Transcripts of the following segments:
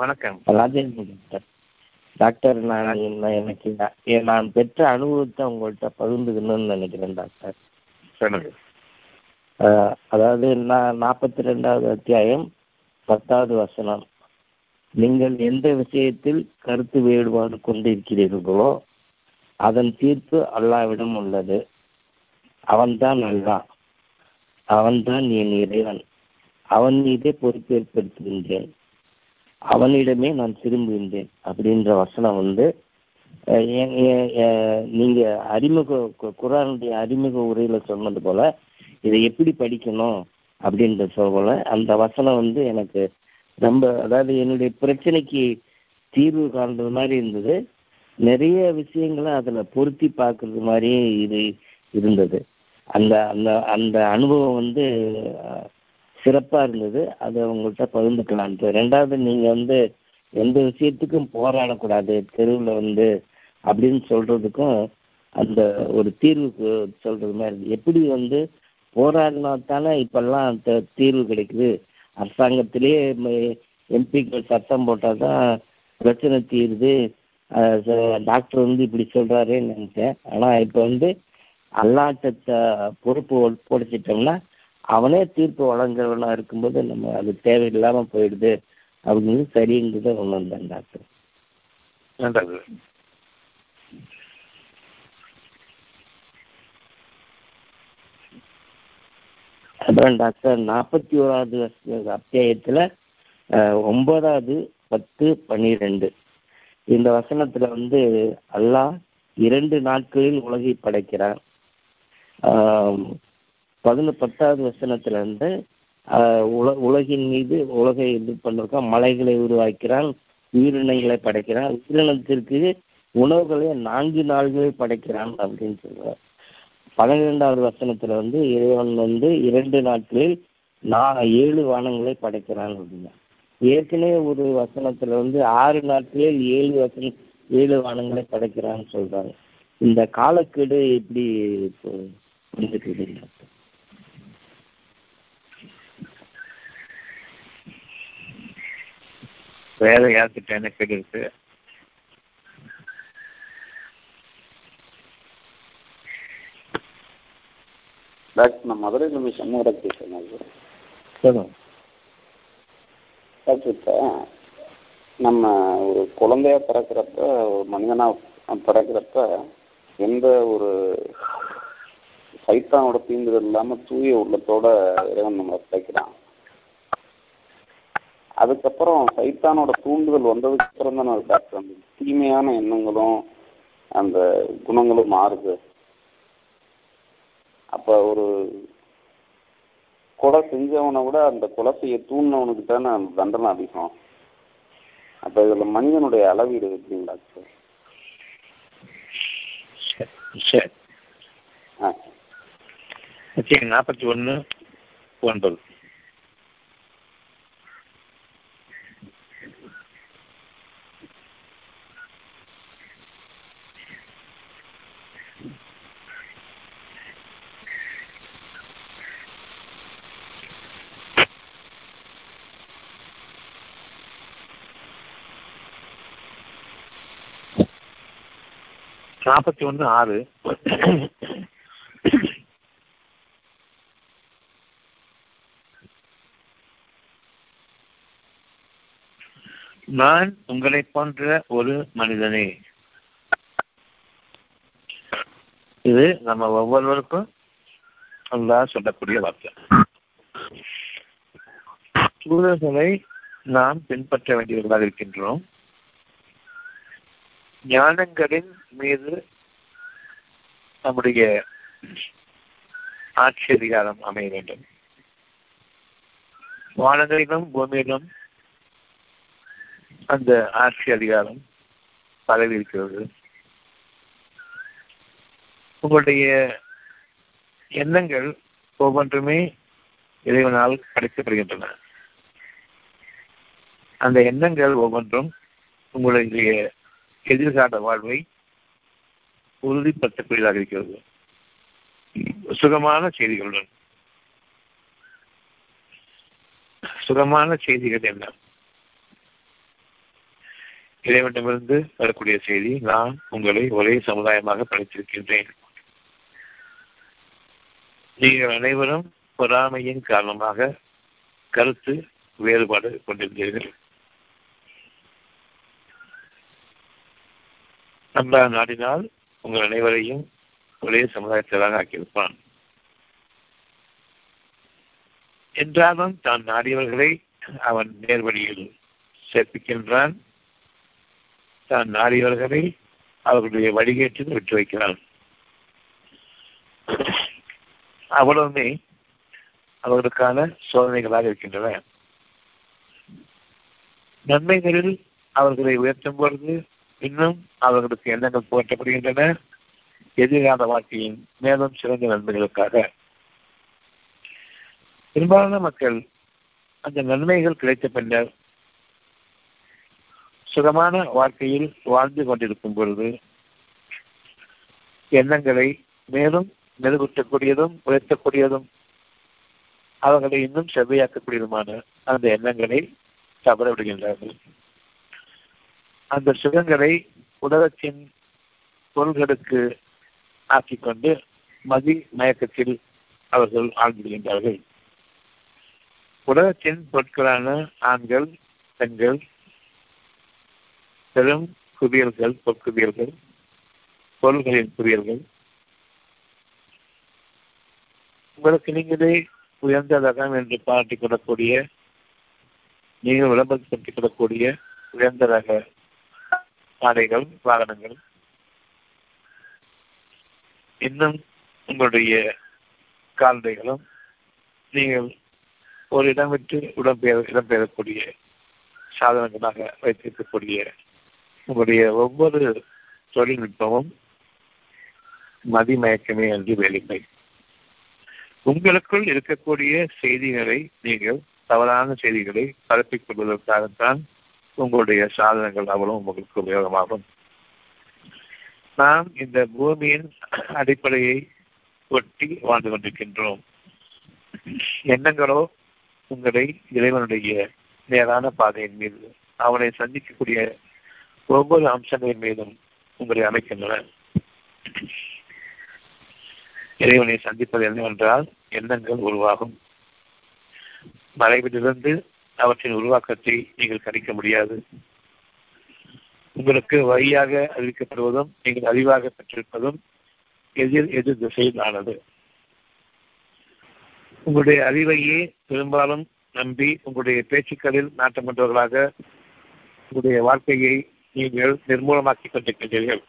வணக்கம் Rajendran doctor. Doctor, நான் பெற்ற அனுபவத்தை உங்கள்கிட்ட பகிர்ந்துக்கணும்னு நினைக்கிறேன் டாக்டர். அதாவது 42வது அத்தியாயம் 10வது வசனம், நீங்கள் எந்த விஷயத்தில் கருத்து வேறுபாடு கொண்டிருக்கிறீர்களோ அதன் தீர்ப்பு அல்லாஹ்விடம் உள்ளது. அவன்தான் அல்லாஹ், அவன்தான் என் இறைவன், அவன் மீதே பொறுப்பேற்படுத்துகின்றேன், அவனிடமே நான் திரும்புகின்றேன் அப்படின்ற வசனம் நீங்க குர்ஆனுடைய அறிமுக உரையில சொன்னது போல இதை எப்படி படிக்கணும் அப்படின்ற போல அந்த வசனம் எனக்கு ரொம்ப, அதாவது என்னுடைய பிரச்சனைக்கு தீர்வு காண்றது மாதிரி இருந்தது. நிறைய விஷயங்களை அதுல பொருத்தி பார்க்கறது மாதிரியே இது இருந்தது. அந்த அந்த அந்த அனுபவம் சிறப்பா இருந்தது. அதை உங்கள்கிட்ட பகிர்ந்துக்கலாம். ரெண்டாவது, நீங்க எந்த விஷயத்துக்கும் போராடக்கூடாது தெருவில் அப்படின்னு சொல்றதுக்கும் அந்த ஒரு தீர்வுக்கு சொல்றது மாதிரி எப்படி போராடினாத்தானே இப்பெல்லாம் தீர்வு கிடைக்குது. அரசாங்கத்திலேயே எம்பிக்கள் சத்தம் போட்டால் தான் பிரச்சனை தீருது, டாக்டர் இப்படி சொல்றாருன்னு நினைச்சேன். ஆனா இப்போ அல்லாஹ்ட்ட பொறுப்பு ஒப்படைச்சிட்டோம்னா அவனே தீர்ப்பு வழங்குறவனா இருக்கும்போது நம்ம அது தேவையில்லாம போயிடுது அப்படிங்கிறது சரிங்கிறத உணர்ந்தேன் டாக்டர். நன்றாக அப்புறம் டாக்டர் 41வது அத்தியாயத்துல 9, 10, 12 இந்த வசனத்துல அல்லாஹ் 2 நாட்களில் உலகை படைக்கிறார். 10வது வசனத்துல உலகின் மீது உலகை இது பண்ணிருக்கான், மலைகளை உருவாக்கிறான், உயிரினங்களை படைக்கிறான், உயிரினத்திற்கு உணவுகளை 4 நாள்களில் படைக்கிறான் அப்படின்னு சொல்றார். 12வது வசனத்துல இறைவன் 2 நாட்களில் 7 வானங்களை படைக்கிறான் அப்படின்னா, ஏற்கனவே ஒரு வசனத்துல 6 நாட்களில் 7 வானங்களை படைக்கிறான்னு சொல்றாங்க. இந்த காலக்கெடு எப்படி புரிஞ்சுக்கிறீங்க? வேற யாருக்கிட்ட என்ன கேட்டு இருக்கு? மதுரை நிமிஷம் நம்ம ஒரு குழந்தையா பிறக்கிறப்ப, ஒரு மனிதனா பிறக்கிறப்ப எந்த ஒரு சைத்தானோட தீங்குதல் இல்லாம தூய உள்ளத்தோட இறைவன் நம்மளை படைக்கிறான். அதுக்கப்புறம் சைத்தானோட தூண்டுதல் வந்ததுக்கு அப்புறம் தானே டாக்டர் அந்த தீமையான எண்ணங்களும் அந்த குணங்களும் மாறுது. அப்ப ஒரு கொலை செஞ்சவனை விட அந்த கொலையை தூண்டினவனுக்கு தானே அந்த தண்டனை அதிகம். அப்ப இதுல மனிதனுடைய அளவீடு எப்படின்னு டாக்டர்? சரி, 41 41:6 நான் உங்களை போன்ற ஒரு மனிதனே. இது நம்ம ஒவ்வொருவருக்கும் அல்லாஹ் சொல்லக்கூடிய வார்த்தை. தூதர்களை நாம் பின்பற்ற வேண்டியவர்களாக இருக்கின்றோம். ஞானங்களின் மீது நம்முடைய ஆட்சி அதிகாரம் அமைய வேண்டும். வானங்களிலும் பூமியிலும் அந்த ஆட்சி அதிகாரம் பரவி இருக்கிறது. உங்களுடைய எண்ணங்கள் ஒவ்வொன்றுமே இறைவனால் படைக்கப்படுகின்றன. அந்த எண்ணங்கள் ஒவ்வொன்றும் உங்களுடைய எதிர்கால வாழ்வை உறுதிப்படுத்தக்கூடியதாக இருக்கிறது. சுகமான செய்திகள் என்ன? இறைவனிடமிருந்து வரக்கூடிய செய்தி, நான் உங்களை ஒரே சமுதாயமாக படைத்திருக்கின்றேன். நீங்கள் அனைவரும் பொறாமையின் காரணமாக கருத்து வேறுபாடு கொண்டிருந்தீர்கள். நம்ம நாடினால் உங்கள் அனைவரையும் ஒரே சமுதாயத்திலாக ஆக்கியிருப்பான். என்றாலும் தான் நாடியவர்களை அவன் நேர்வழியில் சேர்ப்பிக்கின்றான். தான் நாடியவர்களை அவர்களுடைய வழிகேட்டில் விட்டு வைக்கிறான். அவ்வளவுமே அவர்களுக்கான சோதனைகளாக இருக்கின்றன. நன்மைகளில் அவர்களை உயர்த்தும் பொழுது இன்னும் அவர்களுக்கு எண்ணங்கள் புகட்டப்படுகின்றன, எதிர்கால வாழ்க்கையின் மேலும் சிறந்த நன்மைகளுக்காக. பெரும்பாலான மக்கள் அந்த நன்மைகள் கிடைத்த பின்னர் சுகமான வாழ்க்கையில் வாழ்ந்து கொண்டிருக்கும் பொழுது எண்ணங்களை மேலும் மெருகூட்டக்கூடியதும் உயர்த்தக்கூடியதும் அவர்களை இன்னும் செவ்வையாக்கக்கூடியதுமான அந்த எண்ணங்களை தவற விடுகின்றார்கள். அந்த சுகங்களை உலகத்தின் பொருள்களுக்கு ஆக்கிக்கொண்டு மதி மயக்கத்தில் அவர்கள் ஆழ்ந்துவிடுகின்றார்கள். உலகத்தின் பொருட்களான ஆண்கள், பெண்கள், பெரும் குவியல்கள், பொற்குவியல்கள், பொருள்களின் குவியல்கள், உங்களுக்கு நீங்களே உயர்ந்த ரகம் என்று பாராட்டிக் கொள்ளக்கூடிய, நீங்கள் விளம்பரப்படுத்திக் கொள்ளக்கூடிய உயர்ந்த ரக ஆடைகள், வாகனங்கள், இன்னும் உங்களுடைய கால்நடைகளும், நீங்கள் ஒரு இடம் விட்டு இடம்பெயரக்கூடிய சாதனங்களாக வைத்திருக்கக்கூடிய உங்களுடைய ஒவ்வொரு தொழில்நுட்பமும் மதிமயக்கமே என்று வேலைமை. உங்களுக்குள் இருக்கக்கூடிய செய்திகளை, நீங்கள் தவறான செய்திகளை பரப்பிக் கொள்வதற்காகத்தான் உங்களுடைய சாதனங்கள் அவ்வளவு உங்களுக்கு உபயோகமாகும். நாம் இந்த பூமியின் அடிப்படையை ஒட்டி வாழ்ந்து கொண்டிருக்கின்றோம். எண்ணங்களோ உங்களை இறைவனுடைய நேரான பாதையின் மீது, அவனை சந்திக்கக்கூடிய ஒவ்வொரு அம்சங்களின் மீதும் உங்களை அமைக்கின்றன. இறைவனை சந்திப்பது என்னவென்றால் எண்ணங்கள் உருவாகும். மறைவிலிருந்து அவற்றின் உருவாக்கத்தை நீங்கள் கணிக்க முடியாது. உங்களுக்கு வழியாக அறிவிக்கப்படுவதும் நீங்கள் அறிவாக பெற்றிருப்பதும் எதிர் திசையில் ஆனது. உங்களுடைய அறிவையே பெரும்பாலும் நம்பி உங்களுடைய பேச்சுக்களில் நாட்டம் கொண்டவர்களாக உங்களுடைய வாழ்க்கையை நீங்கள் நிர்மூலமாக்கிக் கொண்டிருக்கின்றீர்கள்.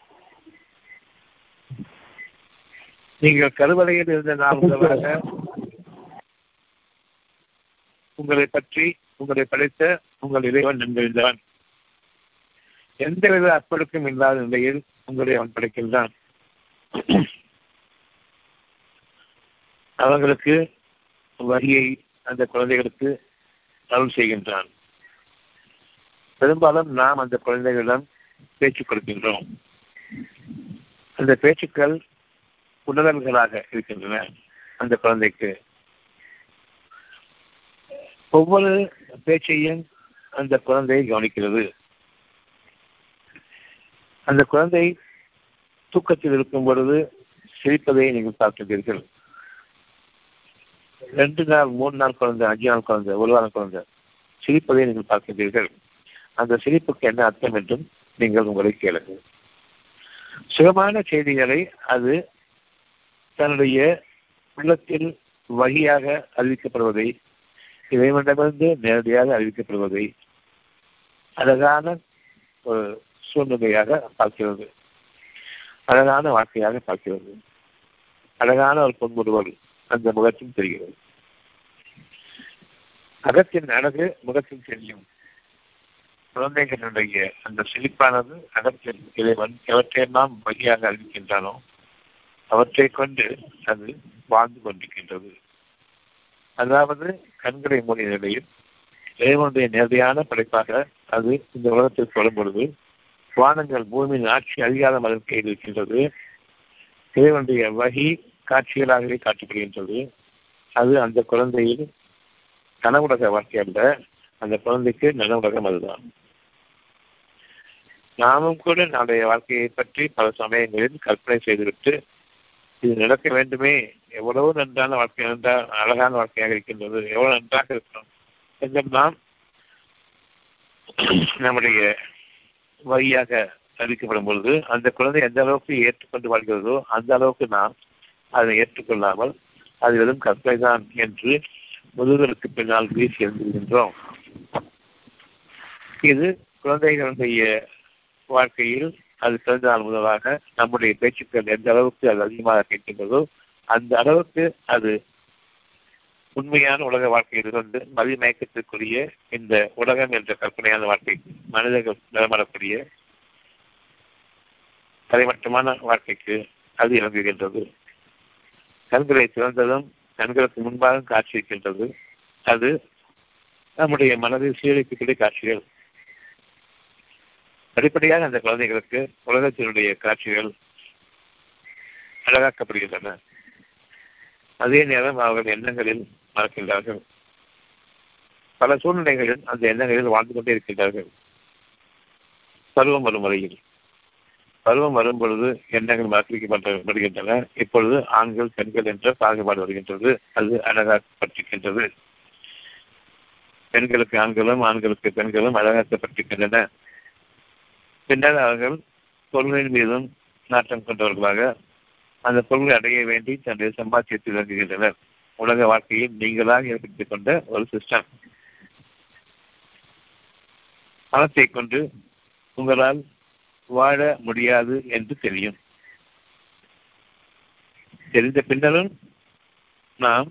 நீங்கள் கருவறையில் இருந்த நாவலாக உங்களை பற்றி உங்களை படைத்த உங்கள் இறைவன் நம்பியிருந்தான். எந்தவித அப்பொழுக்கும் இல்லாத நிலையில் உங்களை அவன் படைக்கின்றான். அவர்களுக்கு வரியை அந்த குழந்தைகளுக்கு அருள் செய்கின்றான். பெரும்பாலும் நாம் அந்த குழந்தைகளிடம் பேச்சு கொடுக்கின்றோம். அந்த பேச்சுக்கள் உணர்வுகளாக இருக்கின்றன. அந்த குழந்தைக்கு ஒவ்வொரு பேச்சையும் அந்த குழந்தையை கவனிக்கிறது. அந்த குழந்தை தூக்கத்தில் இருக்கும் பொழுது சிரிப்பதை நீங்கள் பார்க்கிறீர்கள். 2 நாள், 3 நாள் குழந்தை, 5 நாள் குழந்தை, 1 வாரம் குழந்தை சிரிப்பதை நீங்கள் பார்க்கிறீர்கள். அந்த சிரிப்புக்கு என்ன அர்த்தம் என்றும் நீங்கள் உங்களை கேளுங்கள். சுகமான செய்திகளை அது தன்னுடைய உள்ளத்தில் வகையாக அறிவிக்கப்படுவதை, இறைவனிடமிருந்து நேரடியாக அறிவிக்கப்படுவதை அழகான ஒரு சூழ்நிலையாக பார்க்கிறது, அழகான வாழ்க்கையாக பார்க்கிறது, அழகான ஒரு பொன்முறுவல் அந்த முகத்தில் தெரிகிறது. அகத்தின் அழகு முகத்தில் தெரியும். குழந்தைகளுடைய அந்த செழிப்பானது அகத்தில் இறைவன் எவற்றையெல்லாம் வழியாக அறிவிக்கின்றானோ அவற்றை கொண்டு அது வாழ்ந்து கொண்டிருக்கின்றது. அதாவது கண்களை மூடிய நிலையில் இறைவனுடைய நேரடியான படைப்பாக அது இந்த உலகத்திற்கு வரும் பொழுது, வானங்கள் பூமியின் ஆட்சி அதிகாரம் அதன் கையில் இருக்கின்றது. இறைவனுடைய வகை காட்சிகளாகவே காட்டப்படுகின்றது. அது அந்த குழந்தையில் கனவுலக வாழ்க்கை அல்ல, அந்த குழந்தைக்கு நனவுலகம் அதுதான். நாமும் கூட நம்முடைய வாழ்க்கையை பற்றி பல சமயங்களில் கற்பனை செய்துவிட்டு இது நடக்க வேண்டுமே, எவ்வளவு நன்றான வாழ்க்கை, நன்றான அழகான வாழ்க்கையாக இருக்கின்றது, எவ்வளவு நன்றாக இருக்கிறோம் என்றெல்லாம் நம்முடைய வழியாக அறிவிக்கப்படும் பொழுது அந்த குழந்தை எந்த அளவுக்கு ஏற்றுக்கொண்டு வாழ்கிறதோ அந்த அளவுக்கு நாம் அதை ஏற்றுக்கொள்ளாமல் அது வெறும் கற்பனை தான் என்று முதுகலுக்கு பின்னால் வீசி எழுந்திருக்கின்றோம். இது குழந்தைகளுடைய வாழ்க்கையில் அது பிறந்த நாள் முதலாக நம்முடைய பேச்சுக்கள் எந்த அளவுக்கு அது அதிகமாக கேட்கின்றதோ அந்த அளவுக்கு அது உண்மையான உலக வாழ்க்கையிலிருந்து மதிமயக்கத்திற்குரிய இந்த உலகம் என்ற கற்பனையான வாழ்க்கை, மனிதர்கள் நிலமரக்கூடிய தலைமட்டமான வாழ்க்கைக்கு அது இறங்குகின்றது. கண்களை திறந்ததும் கண்களுக்கு முன்பாக காட்சி இருக்கின்றது, அது நம்முடைய மனதில் சீரழிக்கக்கூடிய காட்சிகள். படிப்படியாக அந்த குழந்தைகளுக்கு உலகத்தினுடைய காட்சிகள் அழகாக்கப்படுகின்றன. அதே நேரம் அவர்கள் எண்ணங்களில் மறக்கின்றார்கள், பல சூழ்நிலைகளில் அந்த எண்ணங்களில் வாழ்ந்து கொண்டே இருக்கின்றார்கள். பருவம் வரும் முறையில் பருவம் வரும் பொழுது எண்ணங்கள் மறக்கப்படுகின்றன. இப்பொழுது ஆண்கள் பெண்கள் என்ற பாகுபாடு வருகின்றது, அது அழகாக்கப்பட்டிருக்கின்றது. பெண்களுக்கு ஆண்களும் ஆண்களுக்கு பெண்களும் அழகாக்கப்பட்டிருக்கின்றன. பின்னர் அவர்கள் பொருளின் மீதும் நாட்டம் கொண்டவர்களாக அந்த பொருளை அடைய வேண்டி தன்னுடைய சம்பாத்தியத்தை விளங்குகின்றனர். உலக வாழ்க்கையில் நீங்களாக ஏற்படுத்திக் கொண்ட ஒரு சிஸ்டம், பணத்தை கொண்டு உங்களால் வாழ முடியாது என்று தெரியும். தெரிந்த பின்னரும் நாம்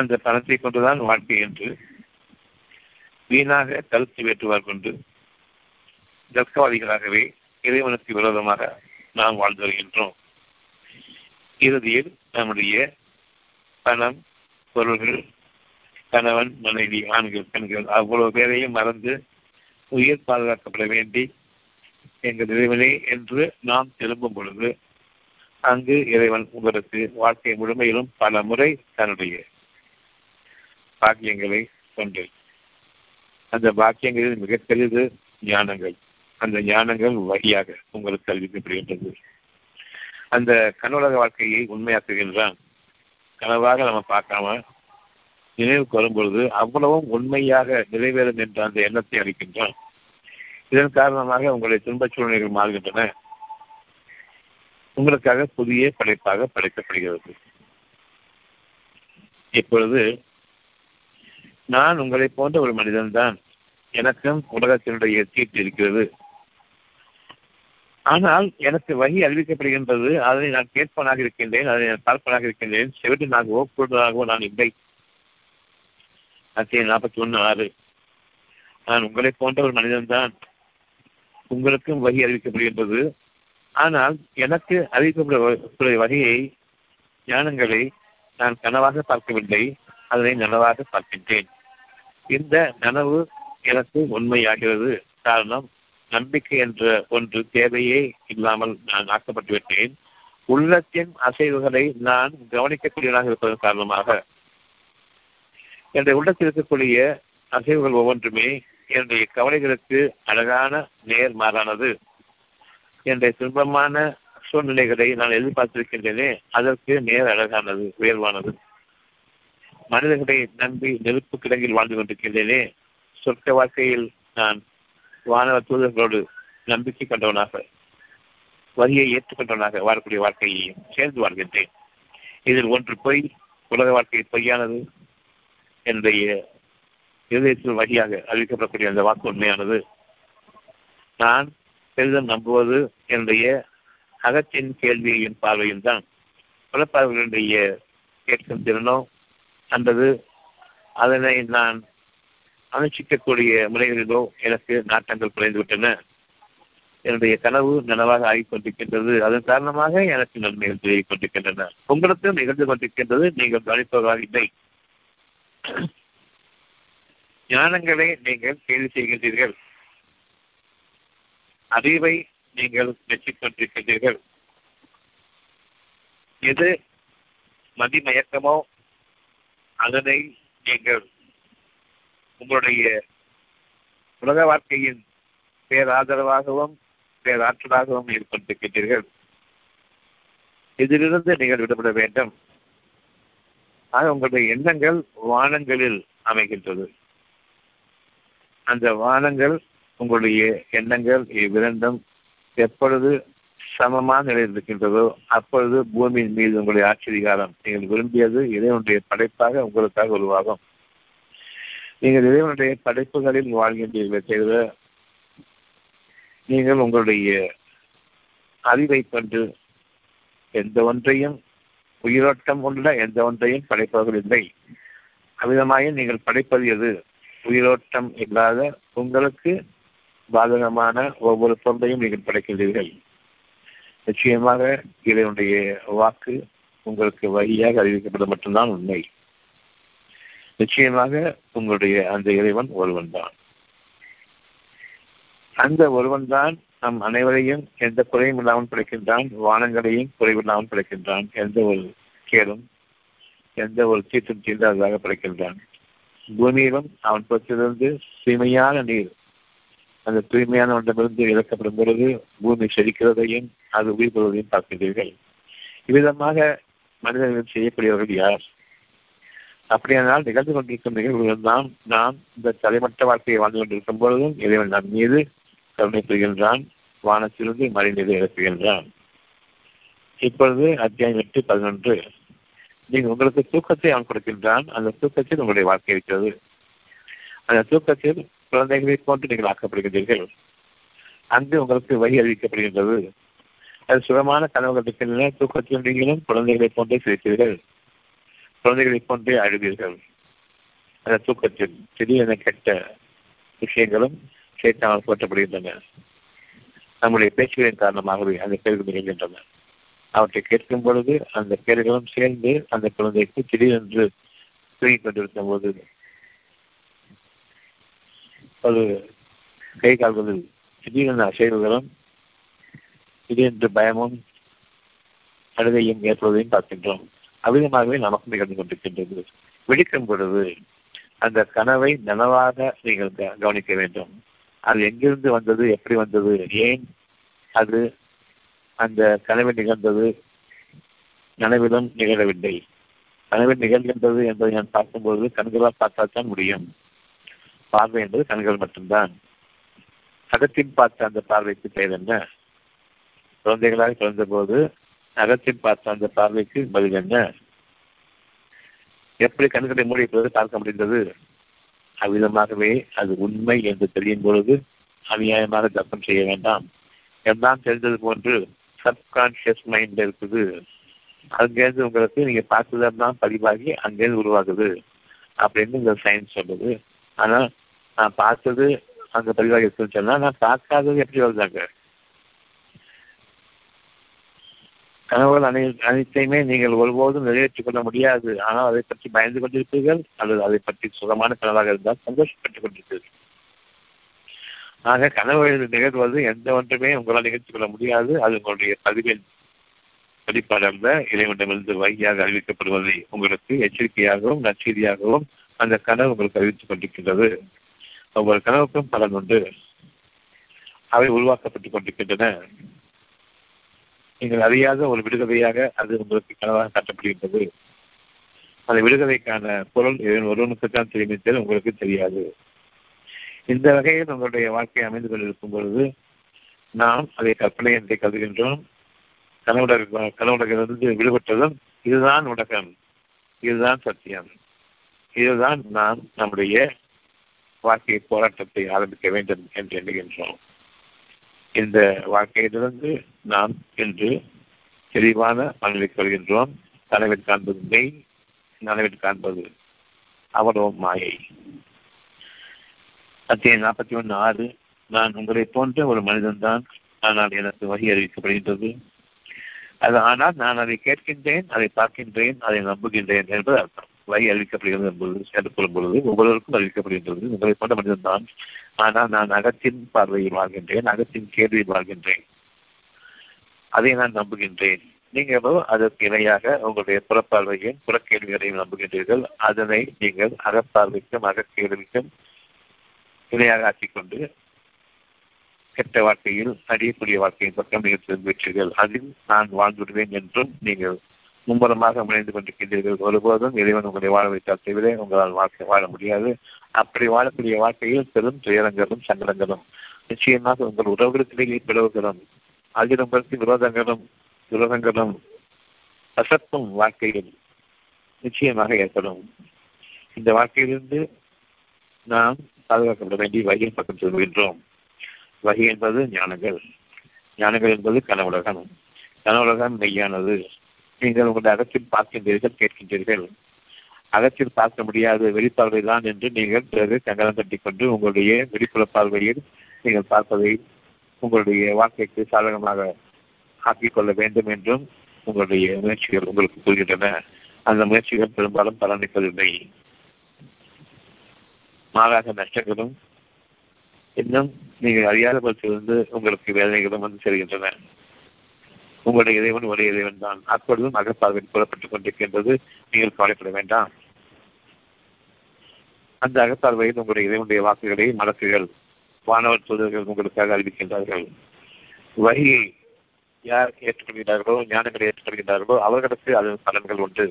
அந்த பணத்தை கொண்டுதான் வாழ்க்கை என்று வீணாக கருத்து வேற்றுவார் கொண்டு தர்க்கவாதிகளாகவே இறைவனுக்கு விரோதமாக நாம் வாழ்ந்து வருகின்றோம். இறுதியில் நம்முடைய பணம், பொருள்கள், கணவன் மனைவி, ஆண்கள் பெண்கள் அவ்வளவு பேரையும் மறந்து உயிர் பாதுகாக்கப்பட வேண்டி எங்கள் இறைவனே என்று நாம் திரும்பும் பொழுது அங்கு இறைவன் உங்களுக்கு வாழ்க்கை முழுமையிலும் பல முறை தன்னுடைய பாக்கியங்களை கொண்டு அந்த பாக்கியங்களில் மிக பெரிது ஞானங்கள், அந்த ஞானங்கள் வழியாக உங்களுக்கு அறிவிக்கப்படுகின்றது. அந்த கனவுலக வாழ்க்கையை உண்மையாக்குகின்றான். கனவாக நம்ம பார்க்காம நினைவுக்கு வரும் பொழுது அவ்வளவும் உண்மையாக நிறைவேறும் என்ற அந்த எண்ணத்தை அளிக்கின்றான். இதன் காரணமாக உங்களுடைய துன்பச் சூழ்நிலைகள் மாறுகின்றன, உங்களுக்காக புதிய படைப்பாக படைக்கப்படுகிறது. இப்பொழுது நான் உங்களை போன்ற ஒரு மனிதன்தான், எனக்கும் உலகத்தினுடைய தீட்டு இருக்கிறது, ஆனால் எனக்கு வகி அறிவிக்கப்படுகின்றது, அதனை நான் கேட்பனாக இருக்கின்றேன், அதனை நான் பார்ப்பனாக இருக்கின்றேன், செவிட்டனாகவோ கூடுதலாகவோ நான் இல்லை. 41:6 நான் உங்களை போன்ற ஒரு மனிதன்தான், உங்களுக்கும் வகி அறிவிக்கப்படுகின்றது, ஆனால் எனக்கு அறிவிக்கப்பட வகையை ஞானங்களை நான் கனவாக பார்க்கவில்லை, அதனை நனவாக பார்க்கின்றேன். இந்த நனவு எனக்கு உண்மையாகிறது. காரணம், நம்பிக்கை என்ற ஒன்று தேவையே இல்லாமல் நான் ஆக்கப்பட்டு விட்டேன். உள்ளத்தின் அசைவுகளை நான் கவனிக்கக்கூடியவனாக இருப்பதன் காரணமாக என்னுடைய உள்ளத்தில் இருக்கக்கூடிய அசைவுகள் ஒவ்வொன்றுமே என்னுடைய கவலைகளுக்கு அழகான நேர்மாறானது. என்னுடைய துன்பமான சூழ்நிலைகளை நான் எதிர்பார்த்திருக்கின்றேனே, அதற்கு நேர் அழகானது, உயர்வானது. மனிதர்களை நம்பி நெருப்பு கிடங்கில் வாழ்ந்து கொண்டிருக்கின்றேனே, சொற்க வாழ்க்கையில் நான் வானவ தூதர்களோடு நம்பிக்கை கொண்டவனாக வரியை ஏற்றுக்கொண்டவனாக வாழக்கூடிய வாழ்க்கையையும் சேர்ந்து வாழ்கின்றேன். இதில் ஒன்று பொய், உலக வாழ்க்கை பொய்யானது. என்னுடைய இதயத்தில் வழியாக அறிவிக்கப்படக்கூடிய அந்த வாக்கு உண்மையானது. நான் பெரிதும் நம்புவது என்னுடைய அகத்தின் கேள்வியையும் பார்வையும் தான். புலப்பாளர்களுடைய கேட்கும் திறனோ அல்லது அதனை நான் அனுஷ்டிக்கக்கூடிய முறைகளிலோ எனக்கு நாட்டங்கள் குறைந்துவிட்டன. என்னுடைய கனவு நனவாக ஆகிக்கொண்டிருக்கின்றது, அதன் காரணமாக எனக்கு நன்மைகள் தெரிவிக் கொண்டிருக்கின்றன. உங்களுக்கும் நிகழ்ந்து கொண்டிருக்கின்றது, நீங்கள் கவனிப்பதாக இல்லை. ஞானங்களை நீங்கள் கேள்வி செய்கின்றீர்கள், அறிவை நீங்கள் மெச்சிக்கொண்டிருக்கின்றீர்கள். எது மதிமயக்கமோ அதனை நீங்கள் உங்களுடைய உலக வாழ்க்கையின் பேராதரவாகவும் பேராற்றலாகவும் ஈடுபட்டிருக்கின்றீர்கள். இதிலிருந்து நீங்கள் விடுபட வேண்டும். ஆக உங்களுடைய எண்ணங்கள் வானங்களில் அமைகின்றது. அந்த வானங்கள் உங்களுடைய எண்ணங்கள் இவ்விரண்டும் எப்பொழுது சமமான நிலையில் இருக்கின்றதோ அப்பொழுது பூமியின் மீது உங்களுடைய ஆட்சிகாரம் நீங்கள் விரும்பியது இறைவனுடைய படைப்பாக உங்களுக்காக உருவாகும். நீங்கள் இறைவனுடைய படைப்புகளில் வாழ்கின்றீர்களே தவிர நீங்கள் உங்களுடைய அறிவை கொண்டு எந்த ஒன்றையும் உயிரோட்டம் உள்ள எந்த ஒன்றையும் படைப்பவர்கள் இல்லை. அவ்விதமாக நீங்கள் படைப்பது எது? உயிரோட்டம் இல்லாத உங்களுக்கு பாதகமான ஒவ்வொரு பொருளையும் நீங்கள் படைக்கின்றீர்கள். நிச்சயமாக இறைவனுடைய வாக்கு உங்களுக்கு வழியாக அறிவிக்கப்பட மட்டும்தான் உண்மை. நிச்சயமாக உங்களுடைய அந்த இறைவன் ஒருவன் தான். அந்த ஒருவன் தான் நம் அனைவரையும் எந்த குறையும் இல்லாமல் படைக்கின்றான். வானங்களையும் குறைவில்லாமல் படைக்கின்றான். எந்த ஒரு கேடும் எந்த ஒரு தீட்டும் தீண்டாததாக படைக்கின்றான். பூமியிலும் அவன் புறத்திலிருந்து தூய்மையான நீர் அந்த தூய்மையான ஒன்றிலிருந்து இழக்கப்படும் பொழுது பூமி செழிக்கிறதையும் அது உயிர் பெறுவதையும் பார்க்கின்றீர்கள். இவ்விதமாக மனிதர்கள் செய்யக்கூடியவர்கள் யார்? அப்படியானால் நிகழ்ந்து கொண்டிருக்கும் நிகழ்வுகள்தான் நாம் இந்த தலைமட்ட வாழ்க்கையை வாழ்ந்து கொண்டிருக்கும் பொழுதும் இறைவன் நம் மீது கருணை பெறுகின்றான். வானத்திலிருந்து மழை நீரை இழப்புகின்றான். இப்பொழுது அத்தியாயம் 8:11 நீங்கள் உங்களுக்கு தூக்கத்தை அவன் கொடுக்கின்றான். அந்த தூக்கத்தில் உங்களுடைய வாழ்க்கை இருக்கிறது. அந்த தூக்கத்தில் குழந்தைகளை போன்று நீங்கள் ஆக்கப்படுகின்றீர்கள். அங்கு உங்களுக்கு வழி அறிவிக்கப்படுகின்றது. அது சுகமான கனவுகள் இருக்கின்றன. தூக்கத்தில் நீங்களும் குழந்தைகளை போன்றே சிரித்தீர்கள். குழந்தைகளை போன்றே அழுவீர்கள். அந்த தூக்கத்தில் திடீரென கெட்ட விஷயங்களும் சேட்டாமல் போற்றப்படுகின்றன. நம்முடைய பேச்சுகளின் காரணமாகவே அந்த பேர்கள் நிகழ்கின்றன. அவற்றை கேட்கும் பொழுது அந்த பேர்களும் சேர்ந்து அந்த குழந்தைக்கு திடீரென்று தூங்கிக் கொண்டிருக்கும் போது ஒரு கை கால்களில் திடீரென அசைவுகளும் திடீரென்று பயமும் அழுகையும் ஏற்படுவதையும் பார்க்கின்றோம். அவ்விதமாகவே நமக்கு நிகழ்ந்து கொண்டிருக்கின்றது. விழிக்கும் பொழுது அந்த கனவை நனவாக நீங்கள் கவனிக்க வேண்டும். அது எங்கிருந்து வந்தது, எப்படி வந்தது, ஏன் அது அந்த கனவை நிகழ்ந்தது, நனவிலும் நிகழவில்லை, கனவில் நிகழ்கின்றது என்பதை நான் பார்க்கும்போது கண்களால் பார்த்தால்தான் முடியும். பார்வை என்பது கண்கள் மட்டும்தான். அகத்தின் பார்த்த அந்த பார்வைக்கு பெயர் என்ன? குழந்தைகளாக பிறந்த போது அகத்தின் பார்த்த அந்த பார்வைக்கு பதில் என்ன? எப்படி கண்களை மூடி போது பார்க்க முடிந்தது? அவ்விதமாகவே அது உண்மை என்று தெரியும் பொழுது அநியாயமாக தப்பம் செய்ய வேண்டாம். எல்லாம் தெரிந்தது போன்று சப்கான்சியஸ் மைண்ட்ல இருக்குது. அங்கேருந்து உங்களுக்கு நீங்க பார்த்ததெல்லாம் பதிவாகி அங்கேருந்து உருவாகுது அப்படின்னு இந்த சயின்ஸ் சொல்லுது. ஆனா நான் பார்த்தது அங்க பதிவாக இருக்குன்னு சொன்னா நான் பார்க்காதது எப்படி வருதாங்க? கனவுகள் அனைத்தையுமே நீங்கள் ஒருபோதும் நிறைவேற்றிக் கொள்ள முடியாது. ஆனால் அதை பற்றி பயந்து கொண்டிருப்பீர்கள் அல்லது அதை பற்றி சுகமான கனவாக இருந்தால் சந்தோஷப்பட்டுக் கொண்டிருப்பீர்கள். ஆக கனவுகளில் நிகழ்வது எந்த ஒன்றுமே உங்களால் நிகழ்த்திக் கொள்ள முடியாது. அது உங்களுடைய பதிவின் வெளிப்பாடாக இறைவனிடமிருந்து வகையாக அறிவிக்கப்படுவதை உங்களுக்கு எச்சரிக்கையாகவும் நச்சீதியாகவும் அந்த கனவு உங்களுக்கு அறிவித்துக் கொண்டிருக்கின்றது. ஒவ்வொரு கனவுக்கும் பலன் உண்டு. அவை உருவாக்கப்பட்டுக் கொண்டிருக்கின்றன. நீங்கள் அறியாத ஒரு விடுகதையாக அது உங்களுக்கு கனவாக காட்டப்படுகின்றது. அந்த விடுகதைக்கான பொருள் ஒருவனுக்குத்தான் தெரிவித்தால் உங்களுக்கு தெரியாது. இந்த வகையில் உங்களுடைய வாழ்க்கையை அமைந்து கொண்டிருக்கும் பொழுது நாம் அதை கற்பனை என்று கருதுகின்றோம். கனவுலகிலிருந்து விடுபட்டதும் இதுதான் உலகம், இதுதான் சத்தியம், இதுதான் நாம் நம்முடைய வாழ்க்கை போராட்டத்தை ஆரம்பிக்க வேண்டும் என்று எண்ணுகின்றோம். இந்த வாழ்க்கையிலிருந்து நாம் இன்று தெளிவான மனநிலை கொள்கின்றோம். கனவில் காண்பது மெய், நனவில் காண்பது அவரோ மாயை. அத்தியாயம் 41:6 நான் உங்களை போன்ற ஒரு மனிதன்தான், ஆனால் எனக்கு வகை அறிவிக்கப்படுகின்றது. அது ஆனால் நான் அதை கேட்கின்றேன், அதை பார்க்கின்றேன், அதை நம்புகின்றேன் என்பது அர்த்தம். வகை அறிவிக்கப்படுகிறது என்பது சேர்ந்து கொள்ளும் பொழுது ஒவ்வொருவருக்கும் அறிவிக்கப்படுகின்றது. உங்களை போன்ற மனிதன்தான், ஆனால் நான் அகத்தின் பார்வையில் வாழ்கின்றேன், அகத்தின் கேள்வியில் வாழ்கின்றேன், அதை நான் நம்புகின்றேன். நீங்கள் அதற்கு இணையாக உங்களுடைய புறப்பார்வையையும் புறக்கேள்விகளையும் நம்புகின்றீர்கள். அதனை நீங்கள் அகப்பார்வைக்கும் அகக்கேள்விக்கும் இணையாக ஆக்கிக்கொண்டு கெட்ட வாழ்க்கையில் அடியக்கூடிய வாழ்க்கையின் பக்கம் நீங்கள் திரும்புவீர்கள். அதில் நான் வாழ்ந்துடுவேன் என்றும் நீங்கள் மும்பலமாக முனைந்து கொண்டிருக்கின்றீர்கள். ஒருபோதும் இறைவன் உங்களை வாழ வைத்தால் தவிர உங்களால் வாழ்க்கை வாழ முடியாது. அப்படி வாழக்கூடிய வாழ்க்கையில் பெரும் துயரங்களும் சங்கடங்களும் நிச்சயமாக உங்கள் உறவுகளிடையே பிளவுகளும் அதில் உங்களுக்கு விரோதங்களும் அசப்பும் வாழ்க்கையில் நிச்சயமாக ஏற்படும். இந்த வாழ்க்கையிலிருந்து நாம் பாதுகாக்கப்பட வேண்டிய வகையின் பக்கம் சொல்கின்றோம். வகை என்பது ஞானங்கள், ஞானங்கள் என்பது கனவுலகம். கனவுலகம் மெய்யானது. நீங்கள் உங்களுடைய அகத்தில் பார்க்கின்றீர்கள், கேட்கின்றீர்கள். அகத்தில் பார்க்க முடியாத வெளிப்பார்வை தான் என்று நீங்கள் பிறகு சங்கடம் கட்டிக் கொண்டு உங்களுடைய வெளிப்புற பார்வையில் நீங்கள் பார்ப்பதை உங்களுடைய வாழ்க்கைக்கு சாதகமாக ஆக்கிக் கொள்ள வேண்டும் என்றும் உங்களுடைய முயற்சிகள் உங்களுக்கு கூறுகின்றன. அந்த முயற்சிகள் பெரும்பாலும் பலனளிப்பதில்லை. மாறாக நஷ்டங்களும் இன்னும் நீங்கள் அறியாத பட்சத்திலிருந்து உங்களுக்கு வேதனைகளும் வந்து செல்கின்றன. உங்களுடைய இறைவன் ஒரே இறைவன் தான். அப்பொழுதும் அகப்பார்வையில் புறப்பட்டுக் கொண்டிருக்கின்றது. நீங்கள் கவலைப்பட வேண்டாம். அந்த அகப்பார்வையில் உங்களுடைய இறைவனுடைய வாக்குகளை மலக்குகள், வானவர் தூதர்கள் உங்களுக்காக அறிவிக்கின்றார்கள். வகையை யார் ஏற்றுக்கொள்கிறார்களோ, ஞானங்களை ஏற்றுக்கொள்கிறார்களோ அவர்களுக்கு அதன் பலன்கள் உண்டு.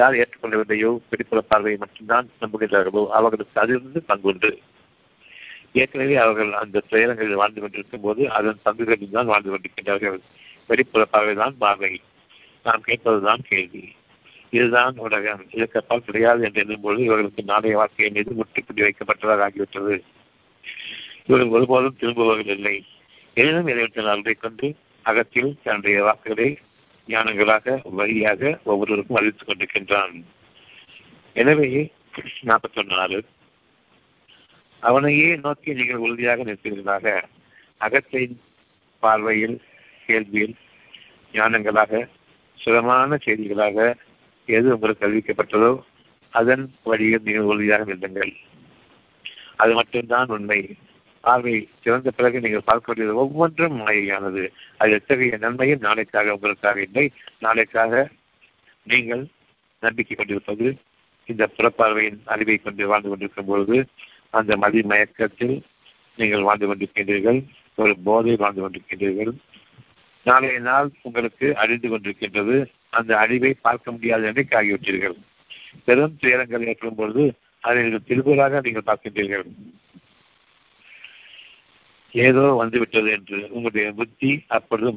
யார் ஏற்றுக்கொள்ளவில்லையோ, வெளிப்புற பார்வையை மட்டும்தான் நம்புகிறார்களோ அவர்களுக்கு அதிலிருந்து பங்குண்டு. ஏற்கனவே அவர்கள் அந்த துயரங்களில் வாழ்ந்து கொண்டிருக்கும் போது அதன் பங்குகளில் தான் வாழ்ந்து கொண்டிருக்கின்றார்கள். வெளிப்புற பார்வைதான் பார்வை, நாம் கேட்பதுதான் கேள்வி. இதுதான் உலகம், இதற்கப்பால் கிடையாது என்று எண்ணும்போது இவர்களுக்கு நாளைய வாழ்க்கையின் மீது முற்றுப்புள்ளி வைக்கப்பட்டதாக ஆகிவிட்டது. இவர்கள் ஒருபோதும் திரும்புபவர்கள் இல்லை. எனினும் இறைவற்றின் அருளை கொண்டு அகத்தில் தன்னுடைய வாக்குகளை ஞானங்களாக வழியாக ஒவ்வொருவருக்கும் அறிவித்துக் கொண்டிருக்கின்றான். எனவே 41 அவனையே நோக்கி நீங்கள் உறுதியாக நிற்கிறீர்களாக. அகத்தின் பார்வையில் கேள்வியில் ஞானங்களாக சுகமான செய்திகளாக எது உங்களுக்கு அறிவிக்கப்பட்டதோ அதன் வழியில் நீங்கள் உறுதியாக நில்லுங்கள். அது மட்டும்தான் உண்மை. பார்வை சிறந்த பிறகு நீங்கள் பார்க்கக்கூடிய ஒவ்வொன்றும் மாயையானது. அது எத்தகைய நன்மையும் நாளைக்காக உங்களுக்காக இல்லை. நாளைக்காக நீங்கள் நம்பிக்கை கொண்டிருப்பது இந்த புறப்பார்வையின் அறிவை கொண்டு வாழ்ந்து கொண்டிருக்கும் பொழுது அந்த மதிமயக்கத்தில் நீங்கள் வாழ்ந்து கொண்டிருக்கின்றீர்கள். ஒரு போதை வாழ்ந்து கொண்டிருக்கின்றீர்கள். நாளைய நாள் உங்களுக்கு அறிந்து கொண்டிருக்கின்றது. அந்த அறிவை பார்க்க முடியாத என்றைக்கு ஆகிவிட்டீர்கள். பெரும் துயரங்கள் ஏற்படும் பொழுது அதை நீங்கள் திருப்பூராக நீங்கள் பார்க்கின்றீர்கள். ஏதோ வந்துவிட்டது என்று உங்களுடைய புத்தி அப்பொழுது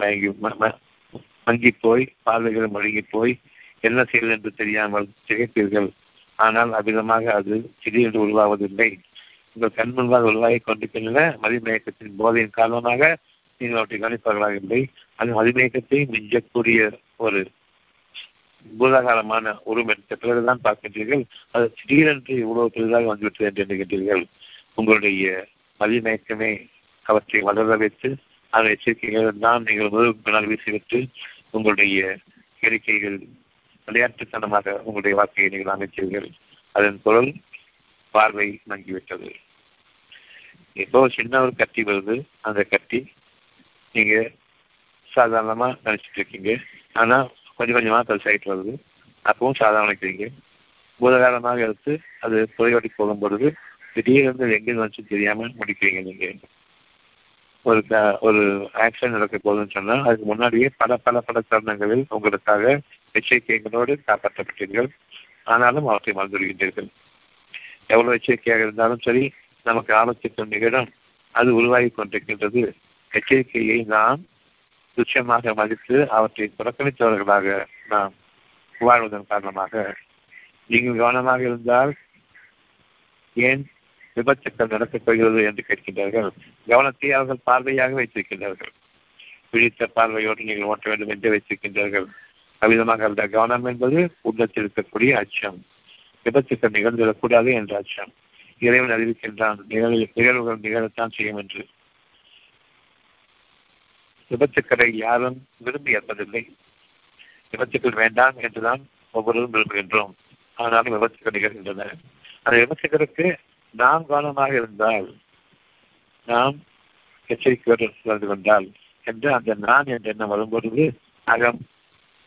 மங்கி போய் பார்வைகள் மழுங்கி போய் என்ன செய்வது என்று தெரியாமல் திகைப்பீர்கள். ஆனால் அவ்விதமாக அது திடீரென்று உருவாவதில்லை. உங்கள் கண் முன்பாக உருவாகி கொண்டிருக்கின்றன மதிமயக்கத்தின் போதையின் காரணமாக நீங்கள் அவற்றை கவனிப்பவர்களாக இல்லை. அது மதிமயக்கத்தை மிஞ்சக்கூடிய ஒரு பூதாகாரமான உருவம் எடுத்த பிறகுதான் பார்க்கின்றீர்கள். அது திடீரென்று இவ்வளவு பெரிதாக வந்துவிட்டது என்று எண்ணுகின்றீர்கள். உங்களுடைய மதிமயக்கமே அவற்றை வளர வைத்து அதனை எச்சரிக்கைகள் தான் நீங்கள் முதல் வீசிவிட்டு உங்களுடைய எச்சரிக்கைகள் விளையாட்டுத்தனமாக உங்களுடைய வாழ்க்கையை நீங்கள் அமைச்சீர்கள். அதன் பொருள் பார்வை மங்கிவிட்டது. இப்போ சின்ன ஒரு கட்டி வருது. அந்த கட்டி நீங்க சாதாரணமா நினைச்சிட்டு இருக்கீங்க. ஆனா கொஞ்சம் கொஞ்சமா பெருசாகிட்டு வருது. அப்பவும் சாதாரண நினைக்கிறீங்க. பூதகாலமாக எடுத்து அது புதையோட்டி போகும் பொழுது திடீர்னு எங்கே நினைச்சு தெரியாம முடிக்கிறீங்க. நீங்க ஒரு ஆக்சிடென்ட் நடக்க போகுதுன்னு சொன்னா அதுக்கு முன்னாடியே பல பல பல தருணங்களில் உங்களுக்காக எச்சரிக்கைகளோடு காப்பாற்றப்பட்டீர்கள். ஆனாலும் அவற்றை மறந்துவிடுகின்றீர்கள். எவ்வளவு எச்சரிக்கையாக இருந்தாலும் சரி, நமக்கு ஆபத்துக்கும் நிகழும். அது உருவாகி கொண்டிருக்கின்றது. எச்சரிக்கையை நாம் துச்சமாக மதித்து அவற்றை புறக்கணித்தவர்களாக நாம் வாழ்வதன் காரணமாக நீங்கள் கவனமாக இருந்தால் ஏன் விபத்துக்கள் நடக்கப் போகிறது என்று கேட்கின்றார்கள். கவனத்தை அவர்கள் பார்வையாக வைத்திருக்கின்றார்கள். பிடித்த பார்வையோடு நீங்கள் ஓட்ட வேண்டும் என்று வைத்திருக்கின்றார்கள். அவ்விதமாக அந்த கவனம் என்பது உள்ளத்தில் இருக்கக்கூடிய அச்சம். விபத்துக்கள் நிகழ்ந்துவிடக்கூடாது என்ற அச்சம். இறைவன் அறிவிக்கின்றான் நிகழ்வுகள் நிகழத்தான் செய்யும் என்று. விபத்துக்களை யாரும் விரும்பி ஏற்பதில்லை. விபத்துக்கள் வேண்டாம் என்றுதான் ஒவ்வொருவரும் விரும்புகின்றோம். ஆனாலும் விபத்துக்கள் நிகழ்கின்றன. அந்த விபத்துக்களுக்கு நாம் கவனமாக இருந்தால், நாம் எச்சரிக்கையுடன் நடந்து கொண்டால் என்று அந்த நான் என்ற எண்ணம் வரும்பொழுது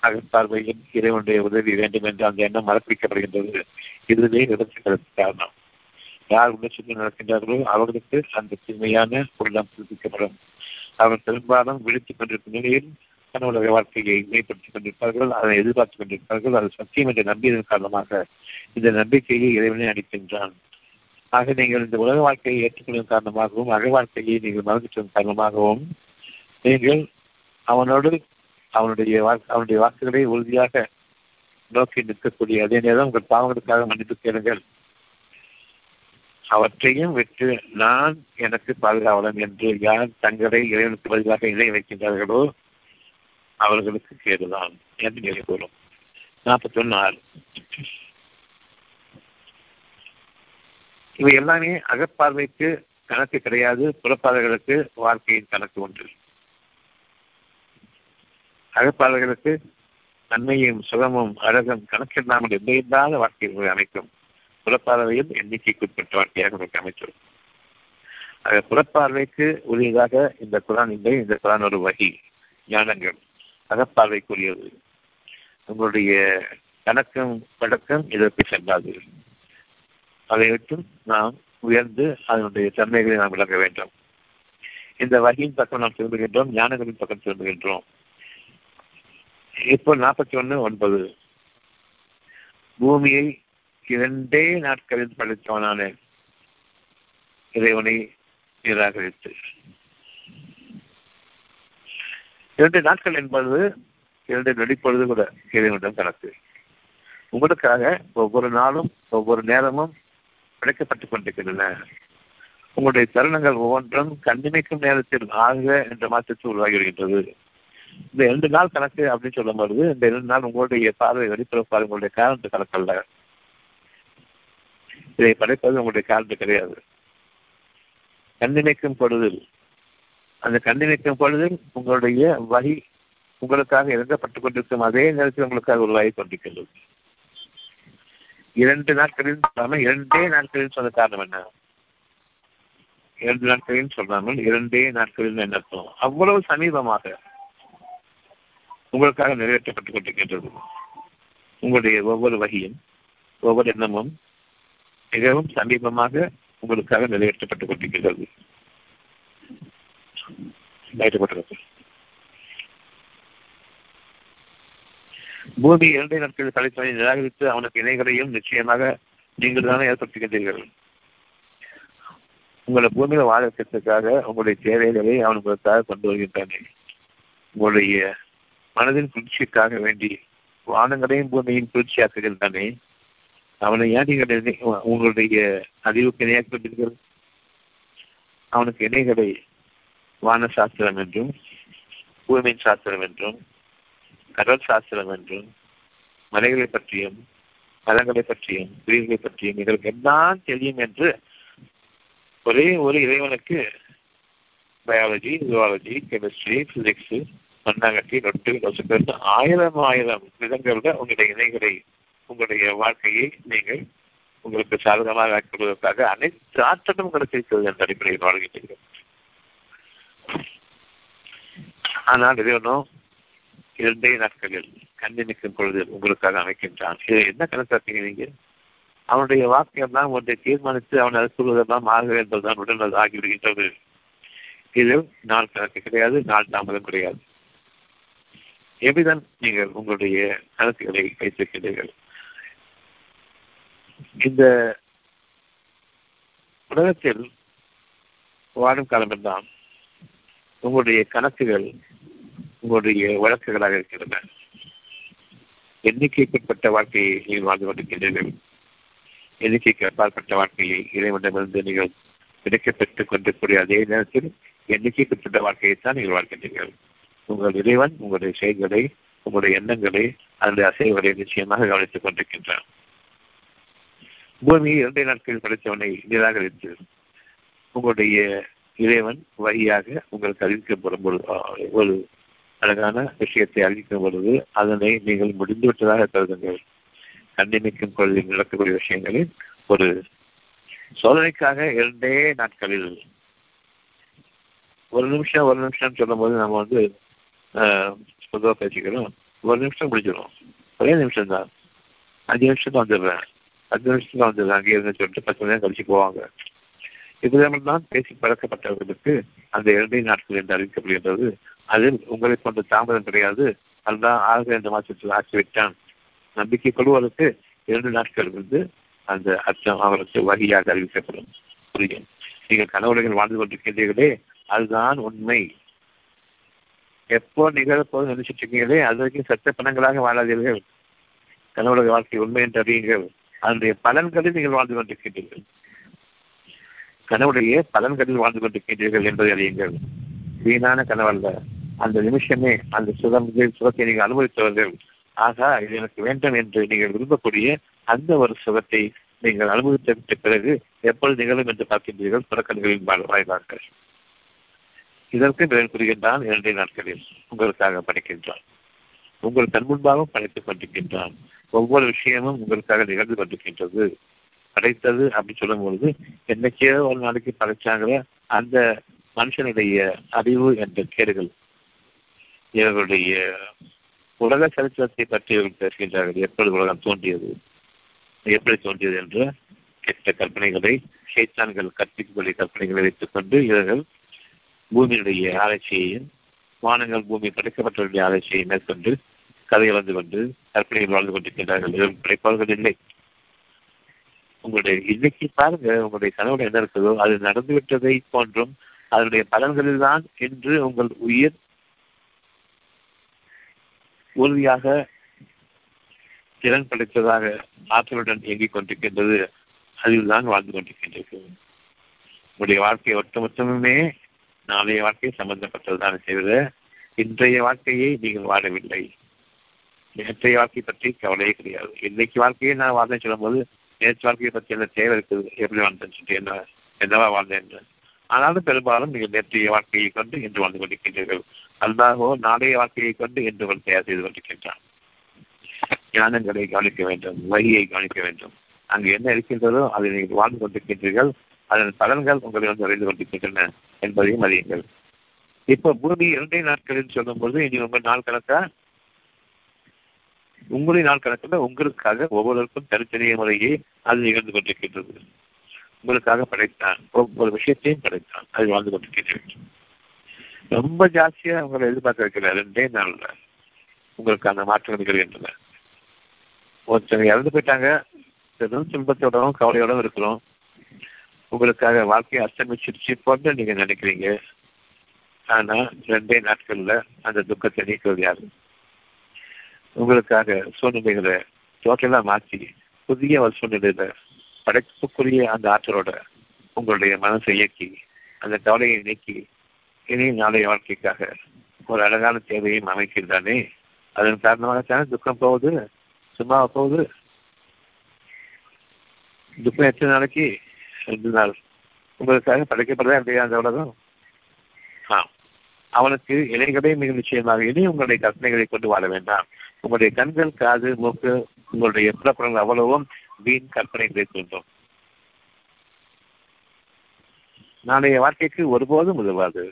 அகப்பார்வையின் இறைவனுடைய உதவி வேண்டும் என்று அந்த எண்ணம் மறப்பிக்கப்படுகின்றது. இதுவே விபத்துக்களுக்கு காரணம். யார் உணர்ச்சியில் நடக்கின்றார்களோ அவர்களுக்கு அந்த தூய்மையான உள்ளம் புதுப்பிக்கப்படும். அவர் பெரும்பாலும் விழித்துக் கொண்டிருக்கும் நிலையில் கனவுலக வாழ்க்கையை மேம்படுத்திக் கொண்டிருப்பார்கள், அதை எதிர்பார்த்துக் கொண்டிருப்பார்கள். அது சத்தியம் என்று நம்பியதன் காரணமாக இந்த நம்பிக்கையை இறைவனை அளிக்கின்றான். ஆக நீங்கள் இந்த உலக வாழ்க்கையை ஏற்றுக்கொள்ளும் காரணமாகவும் அக வாழ்க்கையை நீங்கள் மறந்துவிடும் காரணமாகவும் நீங்கள் அவனோடு அவனுடைய வாக்குகளை உறுதியாக நோக்கி நிற்கக்கூடிய அதே நேரம் உங்கள் பாவங்களுக்காக மன்னிப்பு கேளுங்கள், அவற்றையும் விட்டு நான் எனக்கு பாதுகாவலன் என்று யார் தங்களை இறைவனுக்கு பதிலாக இணை வைக்கின்றார்களோ அவர்களுக்கு கேதுதான் என்று நிலை கூறும். 41 இவை எல்லாமே அகப்பார்வைக்கு கணக்கு கிடையாது, புறப்பார்வைகளுக்கு வாழ்க்கையின் கணக்கு ஒன்று. அகப்பார்வைகளுக்கு நன்மையும் சுகமும் அழகும் கணக்கில்லாமல் எல்லையில்லாத வாழ்க்கையை அமைக்கும். புறப்பார்வையில் எண்ணிக்கைக்குட்பட்ட வாழ்க்கையாக நமக்கு அமைச்சோம். ஆக புறப்பார்வைக்கு உரியதாக இந்த குரான் இல்லை. இந்த குரான் ஒரு வகை ஞானங்கள் அகப்பார்வைக்குரியது. உங்களுடைய கணக்கம் பழக்கம் இதற்கு செல்லாது. அதை விட்டு நாம் உயர்ந்து அதனுடைய தன்மைகளை நாம் விளக்க வேண்டும். இந்த வகையின் பக்கம் நாம் திரும்புகின்றோம், ஞானங்களின் பக்கம் திரும்புகின்றோம். இப்போ 41:9 பூமியை 2 நாட்களில் படைத்தவனான இறைவனை நிராகரித்து. 2 நாட்கள் என்பது 2 நொடிப்பொழுது கூட இறைவனிடம் கணக்கு. உங்களுக்காக ஒவ்வொரு நாளும் ஒவ்வொரு நேரமும் படைக்கப்பட்டுக் கொண்டிருக்கின்றன. உங்களுடைய தருணங்கள் ஒவ்வொன்றும் கண்ணிமைக்கும் நேரத்தில் ஆக என்ற மாற்றத்தில் உருவாகி வருகின்றது. இந்த 2 நாள் கணக்கு அப்படின்னு சொல்லும் பொழுது இந்த 2 நாள் உங்களுடைய பார்வை வெளிப்புற பார்வை உங்களுடைய காலத்து கணக்கல்ல. இதை படைப்பது உங்களுடைய காலத்து கிடையாது. கண்ணிமைக்கும் பொழுதில், அந்த கண்ணிமைக்கும் பொழுதில் உங்களுடைய வகி உங்களுக்காக இறங்கப்பட்டுக் கொண்டிருக்கும் அதே நேரத்தில் உங்களுக்காக உருவாகி கொண்டிருக்கிறது. 2 நாட்களில் சொல்லாமல் 2 நாட்களில் சொன்ன காரணம் என்ன? 2 நாட்களில் சொல்லாமல் 2 நாட்களில் என்ன அர்த்தம்? அவ்வளவு சமீபமாக உங்களுக்காக நிறைவேற்றப்பட்டுக் கொண்டிருக்கின்றது. உங்களுடைய ஒவ்வொரு வகையும் ஒவ்வொரு எண்ணமும் மிகவும் சமீபமாக உங்களுக்காக நிறைவேற்றப்பட்டுக் கொண்டிருக்கின்றது. பூமி 2 நாட்களில் தலைத்தவனை நிராகரித்து அவனுக்கு இணைகளையும் நிச்சயமாக நீங்கள் தானே ஏற்படுத்துகின்றீர்கள். உங்களை பூமியில வாழ்க்கைக்காக உங்களுடைய தேவைகளை அவனுக்காக கொண்டு வருகின்றானே, உங்களுடைய மனதின் குளிர்ச்சிக்காக வேண்டி வானங்களையும் பூமியின் குளிர்ச்சியாக்குகின்றானே, அவனை ஏன் நீங்கள் உங்களுடைய அறிவுக்கு இணையாக்கிவிட்டீர்கள்? அவனுக்கு இணைகளை வான சாஸ்திரம் என்றும் பூமியின் சாஸ்திரம் என்றும் கடல் சாஸ்திரம் என்றும் மலைகளை பற்றியும் மதங்களை பற்றியும் பிரிவுகளை பற்றியும் இதற்கு எல்லாம் தெரியும் என்று ஒரே ஒரு இறைவனுக்கு பயாலஜி, ஜூவாலஜி, கெமிஸ்ட்ரி, பிசிக்ஸ், மண்ணாங்கட்டி, நொட்டு, லோசுக்கிறது 1000 விதங்கள உங்களுடைய இணைகளை உங்களுடைய வாழ்க்கையை நீங்கள் உங்களுக்கு சாதகமாக ஆக்கிக் கொள்வதற்காக அனைத்து ஆற்றலும் உங்களுக்கு இருக்கிறது என்ற அடிப்படையில் வாழ்கின்றீர்கள். ஆனால் இறைவனும் 2 நாட்களில் கண்டிக்கும் பொழுதில் உங்களுக்காக அமைக்கின்றான். இதை என்ன கணக்காக நீங்க அவனுடைய வாக்கையெல்லாம் ஒன்றை தீர்மானித்து அவன் அது சொல்வதெல்லாம் ஆகவே என்பதுதான் உடல் ஆகிவிடுகின்றது. இதில் நாள் கணக்கு கிடையாது, நாள் தாமதம் கிடையாது. எப்படிதான் நீங்கள் உங்களுடைய கணக்குகளை வைத்திருக்கிறீர்கள்? இந்த உலகத்தில் வாழும் காலமெல்லாம் உங்களுடைய கணக்குகள் உங்களுடைய வழக்குகளாக இருக்கின்றன. எண்ணிக்கைக்குட்பட்ட வாழ்க்கையை நீங்கள் வாழ்ந்து கொண்டிருக்கின்றீர்கள். எண்ணிக்கைக்கு அப்பாற்பட்ட வாழ்க்கையை இறைவனிடமிருந்து நீங்கள் கிடைக்கப்பட்டுக் கொண்டிருக்கூடிய அதே நேரத்தில் எண்ணிக்கைக்குட்பட்ட வாழ்க்கையைத்தான் நீங்கள் வாழ்கின்றீர்கள். உங்கள் இறைவன் உங்களுடைய செயல்களை, உங்களுடைய எண்ணங்களை, அதனுடைய அசைவுகளை நிச்சயமாக கவனித்துக் கொண்டிருக்கின்றான். பூமியை 2 நாட்களில் படைத்தவனை நிராகரித்து உங்களுடைய இறைவன் வழியாக உங்களுக்கு அறிவிக்கப்படும் ஒரு அழகான விஷயத்தை அறிவிக்கும் பொழுது அதனை நீங்கள் முடிந்துவிட்டதாக கருதுங்கள். கண்டிமைக்கும் கொள்கையில் நடக்கக்கூடிய விஷயங்களில் ஒரு சோதனைக்காக 2 நாட்களில். 1 நிமிஷம் 1 நிமிஷம் சொல்லும் போது நம்ம பொதுவாக பேசிக்கிறோம். 1 நிமிஷம் முடிச்சிடும், ஒரே நிமிஷம் தான், 5 நிமிஷம் வந்துடுறேன், 10 நிமிஷத்துல வந்துடுது அங்கே இருந்து சொல்லிட்டு 10 மணி நேரம் கழிச்சு போவாங்க. இவ்விதம்தான் பேசி பழக்கப்பட்டவர்களுக்கு அந்த 2 நாட்கள் என்று அறிவிக்கப்படுகின்றது. அதில் உங்களை கொண்ட தாமதம் கிடையாது. அதுதான் ஆக இந்த மாற்றத்தில் ஆக்கிவிட்டான். நம்பிக்கை கொள்வதற்கு 2 நாட்கள் இருந்து அந்த அச்சம் அவருக்கு வகையாக அறிவிக்கப்படும். புரியும். நீங்கள் கனவுலகில் வாழ்ந்து கொண்டிருக்கின்றீர்களே, அதுதான் உண்மை. எப்போ நிகழப்போது நினைச்சிட்டு இருக்கீங்களே, அது வரைக்கும் சட்ட பணங்களாக வாழாதீர்கள். கனவுலக வாழ்க்கை உண்மை என்று அறியுங்கள். அதனுடைய பலன்களில் நீங்கள் வாழ்ந்து கொண்டிருக்கின்றீர்கள். கனவுடைய பலன்களில் வாழ்ந்து கொண்டிருக்கின்றீர்கள் என்பதை அறியுங்கள். வீணான கனவல்ல. அந்த நிமிஷமே அந்த சுகத்தை நீங்கள் அனுபவித்தவர்கள். ஆகா, இது எனக்கு வேண்டும் என்று நீங்கள் விரும்பக்கூடிய அந்த ஒரு சுகத்தை நீங்கள் அனுபவித்த பிறகு எப்பொழுது நிகழும் என்று பார்க்கின்றீர்கள். புறக்கணிகளின் வாயிலாக இதற்கு நிறைவு புரிகின்றான். 2 நாட்களில் உங்களுக்காக படைக்கின்றான். உங்கள் கண்முன்பாகவும் படைத்துக் கொண்டிருக்கின்றான். ஒவ்வொரு விஷயமும் உங்களுக்காக நிகழ்ந்து கொண்டிருக்கின்றது. படைத்தது அப்படின்னு சொல்லும்பொழுது என்னைக்கே ஒரு நாளைக்கு படைச்சாங்களே அந்த மனுஷனுடைய அறிவு என்ற கேடுகள், இவர்களுடைய உலக சரித்திரத்தை பற்றி இவர்கள் பேசுகின்றார்கள். எப்பொழுது உலகம் தோன்றியது, எப்படி தோன்றியது என்ற கெட்ட கற்பனைகளை, சைத்தான்கள் கற்பிக்கக்கூடிய கற்பனைகளை வைத்துக் கொண்டு இவர்கள் பூமியினுடைய ஆராய்ச்சியையும் வானங்கள் பூமி படைக்கப்பட்டவருடைய ஆராய்ச்சியை மேற்கொண்டு கதை வளர்ந்து கொண்டு கற்பனைகள் வாழ்ந்து கொண்டிருக்கின்றார்கள். இவர்கள் படைப்பாளர்கள் இல்லை. உங்களுடைய இன்னைக்கு பாருங்க, உங்களுடைய கனவுல என்ன இருக்குதோ அது நடந்துவிட்டதை போன்றும் அதனுடைய பலன்களில் தான் என்று உங்கள் உயிர் உறுதியாக திறன் படைத்ததாக ஆற்றலுடன் இயங்கிக் கொண்டிருக்கின்றது. அதில் தான் வாழ்ந்து கொண்டிருக்கின்றது. உங்களுடைய வாழ்க்கை ஒட்டுமொத்தமுமே நாளைய வாழ்க்கை சம்பந்தப்பட்டதுதான். செய்வது இன்றைய வாழ்க்கையை நீங்கள் வாழவில்லை. நேற்றைய வாழ்க்கை பற்றி கவலையே கிடையாது. இன்னைக்கு வாழ்க்கையை நான் வாழ்ந்தேன்னு சொல்லும்போது நேற்று வாழ்க்கையை பற்றி என்ன தேவை இருக்குது, எப்படி வாழ்ந்தேன்னு சொல்லிட்டு என்னவா வாழ்ந்தேன். ஆனாலும் பெரும்பாலும் நீங்கள் நேற்றைய வாழ்க்கையை கொண்டு இன்று வாழ்ந்து கொண்டிருக்கின்றீர்கள். அல்லாஹோ நாளைய வாழ்க்கையை கொண்டு இன்று உங்கள் தயார் செய்து கொண்டிருக்கின்றான். ஞானங்களை கவனிக்க வேண்டும், வழியை கவனிக்க வேண்டும். அங்கு என்ன இருக்கின்றதோ அதை நீங்கள் வாழ்ந்து கொண்டிருக்கின்றீர்கள். அதன் பலன்கள் உங்களை வந்து அறிந்து கொண்டிருக்கின்றன என்பதையும் அறியுங்கள். இப்போ பூமி 2 நாட்களில் சொல்லும்போது இனி உங்கள் நாள் கணக்கா, உங்களுடைய நாள் கணக்கில் உங்களுக்காக ஒவ்வொருவருக்கும் தனித்தனிய முறையே அது நிகழ்ந்து கொண்டிருக்கின்றது. உங்களுக்காக படைத்தான், ஒவ்வொரு விஷயத்தையும் படைத்தான், அது வாழ்ந்து கொண்டிருக்கின்றது. ரொம்ப ஜாஸ்தியா உங்களை எதிர்பார்க்க வைக்கிறார். 2 நாள்ல உங்களுக்கான மாற்றம் நிகழ்கின்றன. ஒருத்தவங்க இறந்து போயிட்டாங்க, பெரும் துன்பத்தோடவும் கவலையோடவும் இருக்கிறோம். உங்களுக்காக வாழ்க்கையை அஸ்தமிச்சிருச்சு போட்டு நீங்க நினைக்கிறீங்க. ஆனா 2 நாட்கள்ல அந்த துக்கத்தை நீக்கிறது யாரு? உங்களுக்காக சூழ்நிலைகளை டோட்டலா மாற்றி புதிய ஒரு சூழ்நிலையில படைப்புக்குரிய அந்த ஆற்றலோட உங்களுடைய மனசை இயக்கி அந்த கவலையை நீக்கி இனி நாளைய வாழ்க்கைக்காக ஒரு அழகான தேவையும் அமைக்கின்றானே. அதன் காரணமாகத்தானே துக்கம் போகுது, சும்மா போகுது. துக்கம் எத்தனை நாளைக்கு? 2 நாள். உங்களுக்காக படைக்கப்படுறதா இல்லையா அந்த உலகம்? அவனுக்கு இலைகளே மிக நிச்சயமாக. இனி உங்களுடைய கற்பனைகளை கொண்டு வாழ வேண்டாம். உங்களுடைய கண்கள், காது, மூக்கு, உங்களுடைய புலப்படங்கள் அவ்வளவும் வீண் கற்பனை கிடைக்கின்றோம். நாளைய வாழ்க்கைக்கு ஒருபோதும் உதவாது.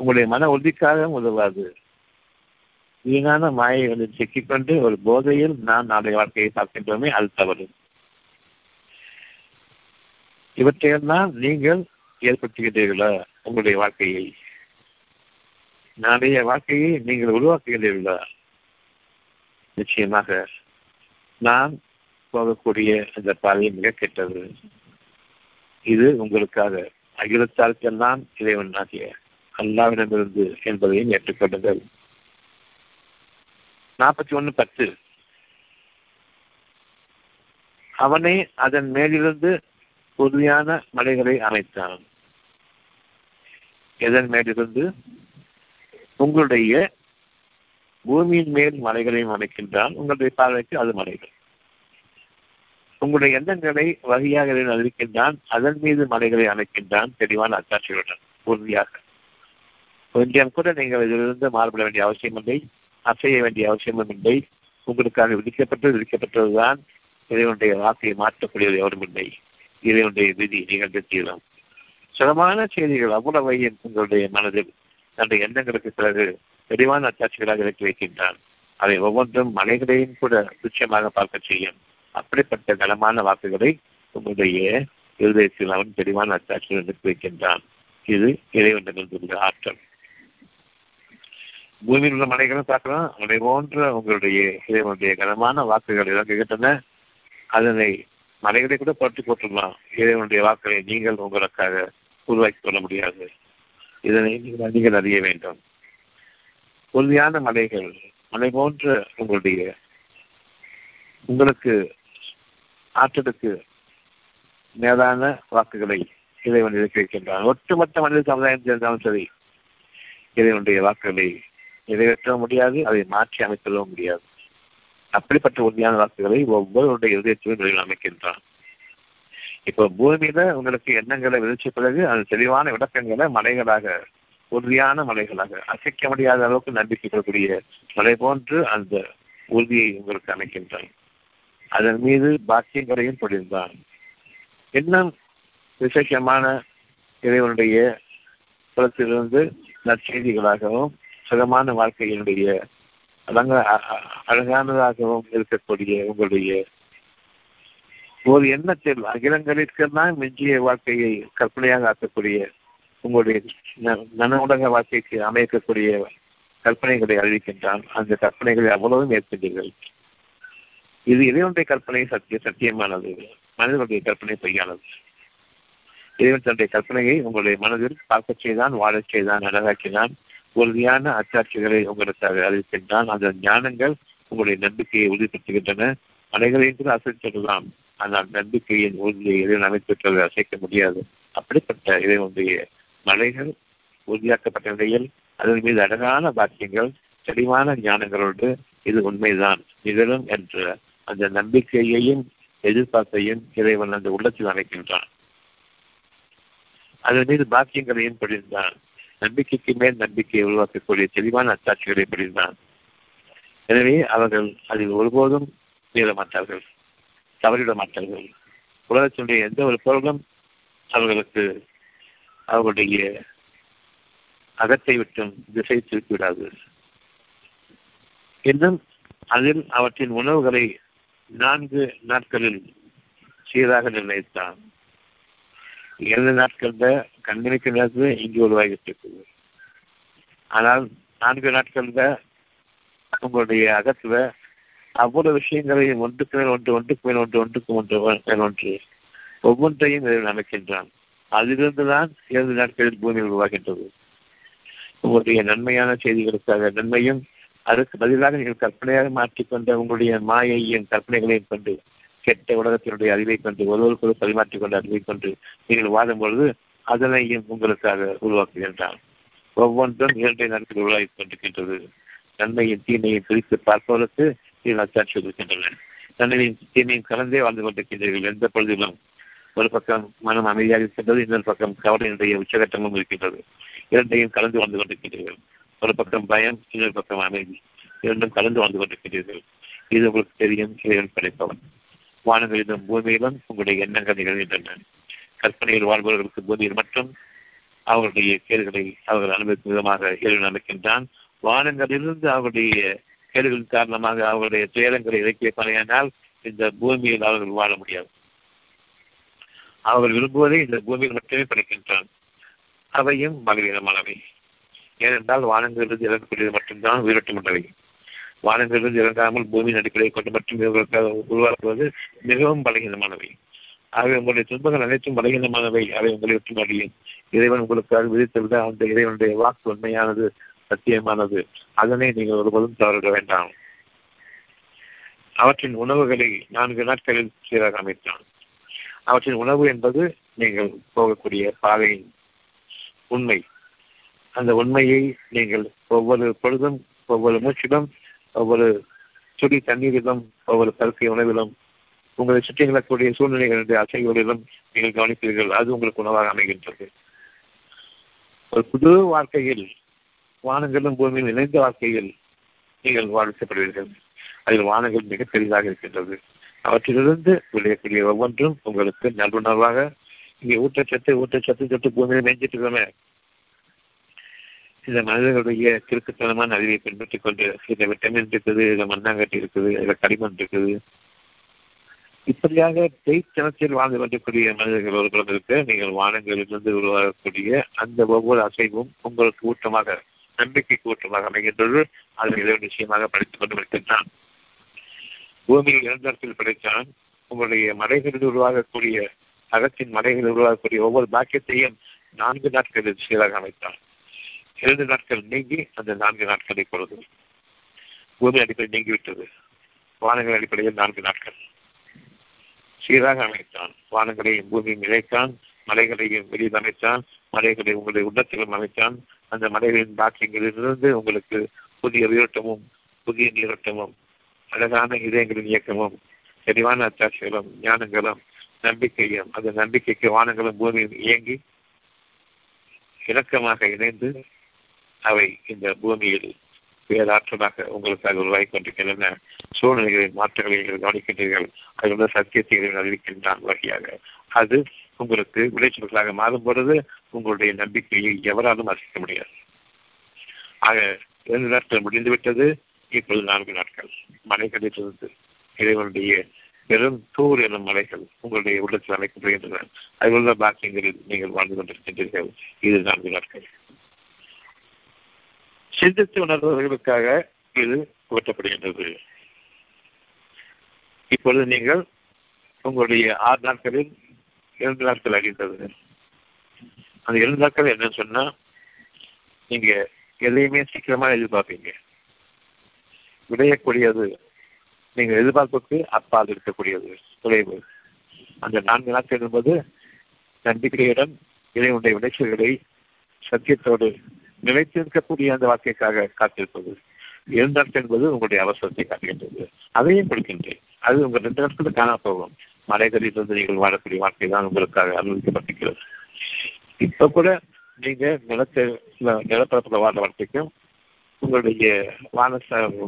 உங்களுடைய மன உறுதிக்காக உதவாது. வீணான மாயை சிக்கிக்கொண்டு ஒரு போதையில் நான் நாளைய வாழ்க்கையை பார்க்கின்றோமே, அது தவறு. இவற்றையெல்லாம் நீங்கள் ஏற்படுத்துகிறீர்களா? உங்களுடைய வாழ்க்கையை, நாளைய வாழ்க்கையை நீங்கள் உருவாக்குகிறீர்களா? நிச்சயமாக நான் போகக்கூடிய அந்த பாதை மிக கெட்டது. இது உங்களுக்காக அகிலத்தாருக்கெல்லாம் இறைவன் ஆகிய அல்லாவிடமிருந்து என்பதையும் ஏற்றுக்கொள்ளுங்கள். 41:10 அவனை அதன் மேலிருந்து உறுதியான மலைகளை அமைத்தான். எதன் மேலிருந்து? உங்களுடைய பூமியின் மேல் மலைகளையும் அமைக்கின்றான். உங்களுடைய பார்வைக்கு அது மலைகள். உங்களுடைய எண்ணங்களை வகையாக அறிவிக்கின்றான். அதன் மீது மலைகளை அமைக்கின்றான் தெளிவான அத்தாட்சிகளுடன் உறுதியாக. கொஞ்சம் கூட நீங்கள் இதிலிருந்து மாறுபட வேண்டிய அவசியமில்லை, அசைய வேண்டிய அவசியமும் இல்லை. உங்களுக்காக விதிக்கப்பட்டது விதிக்கப்பட்டதுதான். இறைவனுடைய வார்த்தையை மாற்றக்கூடியது எவரும் இல்லை. இறைவனுடைய விதி நிகழ்ந்த தீரம். சுகமான செய்திகள் அவ்வளவையும் உங்களுடைய மனதில் தன்னுடைய எண்ணங்களுக்கு பிறகு தெளிவான அத்தாட்சிகளாக இறக்கி வைக்கின்றான். அவை ஒவ்வொன்றும் மலைகளையும் கூட துச்சமாக பார்க்க செய்யும். அப்படிப்பட்ட கனமான வாக்குகளை உங்களுடைய இருதயத்தில் அவன் தெளிவான அத்தாட்சியில் நிறுத்தி வைக்கின்றான். இது இறைவன் ஆற்றல். பூமியில் உள்ள மலைகளும் பார்க்கலாம். அதை போன்ற உங்களுடைய இறைவனுடைய கனமான வாக்குகள் இறங்குகின்றன. அதனை மலைகளை கூட புரட்டி போட்டுடலாம். இறைவனுடைய வாக்களை நீங்கள் உங்களுக்காக உருவாக்கி கொள்ள முடியாது. இதனை நீங்கள் அறிய வேண்டும். உறுதியான மலைகள், மலை போன்ற உங்களுடைய உங்களுக்கு ஆற்றலுக்கு மேலான வாக்குகளை இறைவன் இறக்கி வைக்கின்றான். ஒட்டுமொத்த மனித சமுதாயம் சேர்ந்தாலும் சரி, இறைவனுடைய வாக்குகளை நிறைவேற்றவும் முடியாது, அதை மாற்றி அமைத்தவும் முடியாது. அப்படிப்பட்ட உறுதியான வாக்குகளை ஒவ்வொருடைய இதயத்திலும் விளைவில் அமைக்கின்றான். இப்போ பூமியில உங்களுக்கு எண்ணங்களை விதிச்ச பிறகு அந்த தெளிவான விளக்கங்களை மலைகளாக, உறுதியான மலைகளாக, அசைக்க முடியாத அளவுக்கு நம்பிக்கை கொள்ளக்கூடிய மலை போன்று அந்த உறுதியை உங்களுக்கு அமைக்கின்றான். அதன் மீது பாக்கியங்களையும் பொழிந்தான். இன்னும் விசேஷமான இறைவனுடைய புலத்திலிருந்து நற்செய்திகளாகவும் சுகமான வாழ்க்கையினுடைய அழகானதாகவும் இருக்கக்கூடிய உங்களுடைய ஒரு எண்ணத்தில் அகிலங்களிற்கெல்லாம் மிஞ்சிய வாழ்க்கையை கற்பனையாக ஆக்கக்கூடிய உங்களுடைய நன உலக வாழ்க்கைக்கு அமைக்கக்கூடிய கற்பனைகளை அறிவிக்கின்றான். அந்த கற்பனைகளை அவ்வளவும் ஏற்கின்றீர்கள். இது இறைவனுடைய கற்பனை சத்தியமானது, மனிதனுடைய கற்பனை பொய்யானது. இறைவன் தன்னுடைய கற்பனையை உங்களுடைய மனதில் பார்க்க செய்தான், வாழச் செய்தான், அழகாக்கினான். உறுதியான அச்சாட்சிகளை உங்களுக்காக அறிவிக்கின்றான். அந்த ஞானங்கள் உங்களுடைய நம்பிக்கையை உறுதிப்படுத்துகின்றன. மலைகளையும் கூட அசைத்திடலாம், ஆனால் நம்பிக்கையின் உறுதியை இறைவன் அமைப்பெற்றது அசைக்க முடியாது. அப்படிப்பட்ட இறைவனுடைய மலைகள் உறுதியாக்கப்பட்ட நிலையில் அதன் மீது அழகான பாக்கியங்கள், தெளிவான ஞானங்களோடு இது உண்மைதான் நிகழும் என்ற அந்த நம்பிக்கையையும் எதிர்பார்ப்பையும் இறைவன் அந்த உள்ளத்தில் அமைக்கின்றான். அதன் மீது பாக்கியங்களையும் பொழிந்தான். நம்பிக்கைக்கு மேல் நம்பிக்கையை உருவாக்கக்கூடிய தெளிவான அத்தாட்சிகளை பொழிந்தான். எனவே அவர்கள் அதில் ஒருபோதும் மீற மாட்டார்கள், தவறிவிட மாட்டார்கள். உலகத்தினுடைய எந்த ஒரு பொருளும் அவர்களுக்கு அவர்களுடைய அகத்தை விட்டும் திசை திருப்பிவிடாது. இன்னும் அதில் அவற்றின் உணவுகளை 4 நாட்களில் சீராக நிர்ணயித்தான். 7 நாட்கள்ல கண்ணிமைக்கும் நேரத்துல இங்கே உருவாகிட்டு இருக்குது. ஆனால் 4 நாட்கள்ல உங்களுடைய அகத்துல அவ்வளவு விஷயங்களையும் ஒன்றுக்கு மேல் ஒன்று ஒவ்வொன்றையும் அமைக்கின்றான். அதிலிருந்துதான் 7 நாட்களில் பூமி உருவாகின்றது. உங்களுடைய நன்மையான செய்திகளுக்காக நன்மையும், அதற்கு பதிலாக நீங்கள் கற்பனையாக மாற்றிக்கொண்ட உங்களுடைய மாயையும் கற்பனைகளையும் கொண்டு, கெட்ட உலகத்தினுடைய அறிவை கொண்டு, ஒருவருக்கொரு பரிமாற்றிக்கொண்ட அறிவை கொண்டு நீங்கள் வாழும்பொழுது அதனையும் உங்களுக்காக உருவாக்குகின்றான். ஒவ்வொன்றும் 2 நாட்கள் உருவாகி கொண்டிருக்கின்றது. நன்மையின் தீமையை பிரித்து பார்ப்பவர்களுக்கு நீங்கள் அச்சாட்சி இருக்கின்றன. நன்மையின் தீமையும் கலந்தே வாழ்ந்து கொண்டிருக்கின்றீர்கள். எந்த பொழுதிலும் ஒரு பக்கம் மனம் அமைதியாக இருக்கின்றது, இன்னொரு பக்கம் கவலையினுடைய உச்சகட்டமும் இருக்கின்றது. 2யும் கலந்து வாழ்ந்து கொண்டிருக்கின்றீர்கள். ஒரு பக்கம் பயம், இன்னொரு பக்கம் அமைதி, 2ம் கலந்து வாழ்ந்து கொண்டிருக்கின்றீர்கள். இது உங்களுக்கு தெரியும். இறைவன் படைப்பவன். வானங்களிலும் பூமியிலும் உங்களுடைய எண்ணங்கள் நிகழ்கின்றன. கற்பனையில் வாழ்பவர்களுக்கு பூமியில் மட்டும் அவர்களுடைய கேள்விகளை அவர்கள் அனுபவிக்கும் விதமாக இறைவன் அமைக்கின்றான். வானங்களிலிருந்து அவர்களுடைய கேள்விகளின் காரணமாக அவர்களுடைய துயரங்களை இறக்கி வைப்பானால் இந்த பூமியில் அவர்கள் வாழ முடியாது. அவர்கள் விரும்புவதை இந்த பூமியில் மட்டுமே படைக்கின்றான். அவையும் பலவீனமானவை. ஏனென்றால் வானங்களிலிருந்து இறங்கக்கூடியது மட்டும்தான் உயிரோட்டமற்றவை. வானங்களிலிருந்து இறங்காமல் பூமியின் அடிப்படையை கொண்டு மட்டும் இவர்களுக்காக உருவாக்குவது மிகவும் பலகீனமானவை. ஆகவே உங்களுடைய துன்பங்கள் அனைத்தும் பலகீனமானவை. அவை உங்களை விட்டு முடியும். இறைவன் உங்களுக்காக விதித்துள்ள அந்த இறைவனுடைய வாக்கு உண்மையானது, சத்தியமானது. அதனை நீங்கள் ஒருபோதும் தவறிட வேண்டாம். அவற்றின் உணவுகளை 4 நாட்களில் சீராக அமைத்தான். அவற்றின் உணவு என்பது நீங்கள் போகக்கூடிய பாதையின் உண்மை. அந்த உண்மையை நீங்கள் ஒவ்வொரு பொழுதும், ஒவ்வொரு மூச்சிலும், ஒவ்வொரு சுடி தண்ணீரிலும், ஒவ்வொரு கற்கை உணவிலும், உங்களை சுற்றி நிலக்கூடிய சூழ்நிலைகளுடைய அசைவுகளிலும் நீங்கள் கவனிப்பீர்கள். அது உங்களுக்கு உணவாக அமைகின்றது. ஒரு புது வாழ்க்கையில், வானங்களும் பூமியும் இணைந்த வாழ்க்கையில் நீங்கள் வாழ்க்கப்படுவீர்கள். அதில் வானங்கள் மிக பெரிதாக இருக்கின்றது. அவற்றிலிருந்து விளையக்கூடிய ஒவ்வொன்றும் உங்களுக்கு நல்லுணர்வாக, இங்கே ஊட்டச்சத்து பூமியை மேஞ்சிட்டு இருக்கோமே, இந்த மனிதர்களுடைய திருக்குத்தனமான அறிவை பின்பற்றிக் கொண்டு இதுல விட்டமின் இருக்குது, இதுல மண்ணாங்கட்டி இருக்குது, இதுல களிமண் இருக்குது, இப்படியாக பேய்த்தனத்தில் வாழ்ந்து கொண்டிருக்கூடிய மனிதர்கள் ஒருபுறம் இருக்க, நீங்கள் வானங்களிலிருந்து உருவாகக்கூடிய அந்த ஒவ்வொரு அசைவும் உங்களுக்கு ஊட்டமாக, நம்பிக்கைக்கு ஊட்டமாக அமைகின்றது. அதை ஏதோ நிச்சயமாக படித்துக் கொண்டு வருகின்றான். பூமியில் இரண்டத்தில் படைத்தான். உங்களுடைய மலைகளில் உருவாகக்கூடிய, அகத்தின் மலைகளில் உருவாகக்கூடிய ஒவ்வொரு பாக்கியத்தையும் 4 நாட்கள் சீராக அமைத்தான். 2 நாட்கள் நீங்கி அந்த 4 நாட்களை பொழுது பூமி அடிப்படையில் நீங்கிவிட்டது. வானங்கள் அடிப்படையில் 4 நாட்கள் சீராக அமைத்தான். வானங்களையும் பூமியும் இழைத்தான், மலைகளையும் வெளியில் அமைத்தான், மலைகளை உங்களுடைய உள்ளத்திலும் அமைத்தான். அந்த மலைகளின் பாக்கியங்களிலிருந்து உங்களுக்கு புதிய உயிரோட்டமும் புதிய நீரோட்டமும் அழகான இதயங்களின் இயக்கமும் தெளிவான அத்தாட்சிகளும் ஞானங்களும் நம்பிக்கையும், அந்த நம்பிக்கைக்கு வானங்களும் பூமியும் இயங்கி இணக்கமாக இணைந்து அவை இந்த பூமியில் பேராற்றலாக உங்களுக்காக உருவாகி கொண்டிருக்கின்றன. சூழ்நிலைகளின் மாற்றங்களை நீங்கள் கவனிக்கின்றீர்கள். அதிலுள்ள சத்தியத்தை அறிவிக்கின்றான் வகையாக அது உங்களுக்கு விளைச்சல்களாக மாறும் பொழுது உங்களுடைய நம்பிக்கையை எவராலும் அசைக்க முடியாது. ஆக 2 நாட்கள் முடிந்துவிட்டது. இப்பொழுது 4 நாட்கள் மலைகளில் இருந்து இறைவனுடைய பெரும் தூர் எனும் மலைகள் உங்களுடைய உள்ளத்தில் அமைக்கப்படுகின்றன. அதிலுள்ள பாக்கியங்களில் நீங்கள் வாழ்ந்து கொண்டிருக்கின்றீர்கள். இது 4 நாட்கள் சிந்தித்து உணர்வதற்காக இது புகட்டப்படுகின்றது. இப்பொழுது நீங்கள் உங்களுடைய 6 நாட்களில் 2 நாட்கள் அடைந்தது. அந்த 2 நாட்கள் என்னன்னு சொன்னா, நீங்க எதையுமே சீக்கிரமா எதிர்பார்ப்பீங்க. விளையக்கூடியது நீங்கள் எதிர்பார்ப்புக்கு அப்பால் இருக்கக்கூடியது குறைவு. அந்த 4 நாட்கள் என்பது நம்பிக்கையுடன் இறைவனுடைய விளைச்சல்களை சத்தியத்தோடு நிலைத்திருக்கக்கூடிய அந்த வார்த்தைக்காக காத்திருப்பது. 2 நாட்கள் என்பது உங்களுடைய அவசரத்தை காட்டுகின்றது. அதையும் கொடுக்கின்றேன். அது உங்கள் 2 நாட்களுக்கு காணாம போகும். மலைகளில் இருந்து நீங்கள் வாழக்கூடிய வாழ்க்கை தான் உங்களுக்காக அனுமதிக்கப்பட்டிருக்கிறது. இப்போ கூட நீங்கள் நிலப்பரப்பில் வாழ்ந்த வாழ்க்கைக்கும் உங்களுடைய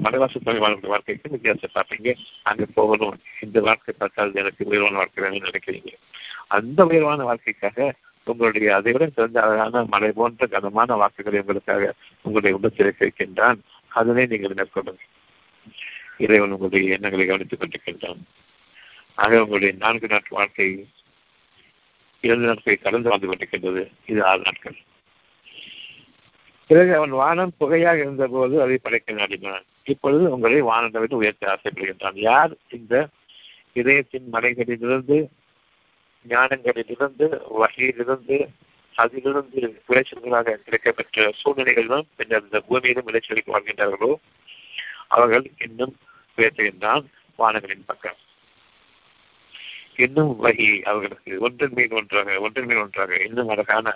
மலைவாசத்தொகை வாழ்க்கை வாழ்க்கைக்கு வித்தியாசம் பார்ப்பீங்க. அங்கே போகணும், இந்த வாழ்க்கை பார்த்தால் எனக்கு உயர்வான வாழ்க்கை வேணும்னு நினைக்கிறீங்க. அந்த உயர்வான வாழ்க்கைக்காக உங்களுடைய அதை விட சிறந்த அழகான மலை போன்ற கனமான வாக்குகளை உங்களுக்காக உங்களுடைய உடல் வைக்கின்றான். அதனை நீங்கள் மேற்கொள்ளுங்கள். இறைவன் உங்களுடைய எண்ணங்களை கவனித்துக் கொண்டிருக்கின்றான். ஆக உங்களுடைய 4 நாட்கள் வாழ்க்கை 2 நாட்களை கடந்து வாழ்ந்து கொண்டிருக்கின்றது. இது 6 நாட்கள். பிறகு அவன் வானம் புகையாக இருந்த போது அதை படைக்க நாடினான். இப்பொழுது உங்களை வானத்தை விட்டு உயர்த்த ஆசைப்படுகின்றான். யார் இந்த இதயத்தின் மலைகளிலிருந்து, ஞானங்களிலிருந்து, வகையிலிருந்து, அதிலிருந்து விளைச்சல்களாக கிடைக்கப்பெற்ற சூழ்நிலைகளிலும் பின்னர் இந்த பூமியிலும் விளைச்சலுக்கு வாழ்கின்றார்களோ அவர்கள் இன்னும் உயர்த்துகின்றான் வானங்களின் பக்கம். இன்னும் வகை அவர்களுக்கு ஒன்றின் மீது ஒன்றாக இன்னும் அழகான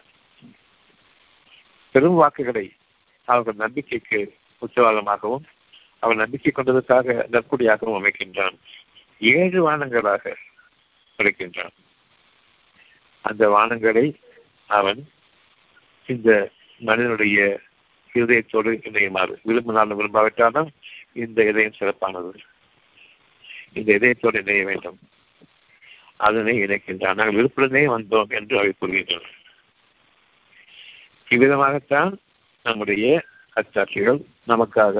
பெரும் வாக்குகளை அவர்கள் நம்பிக்கைக்கு உச்சவாதமாகவும் அவள் நம்பிக்கை கொண்டதற்காக நற்குடியாகவும் அமைக்கின்றான். 7 வானங்களாக படைக்கின்றான். அந்த வானங்களை அவன் இந்த மனிதனுடைய இதயத்தோடு இணையுமாறு விரும்பினாலும் விரும்பாவிட்டாலும் இந்த இதயம் சிறப்பானது. இந்த இதயத்தோடு இணைய வேண்டும். அதனை இணைக்கின்றான். நாங்கள் விருப்புடனே வந்தோம் என்று அவை கூறுகின்றனர். இவ்விதமாகத்தான் நம்முடைய அச்சாட்சிகள் நமக்காக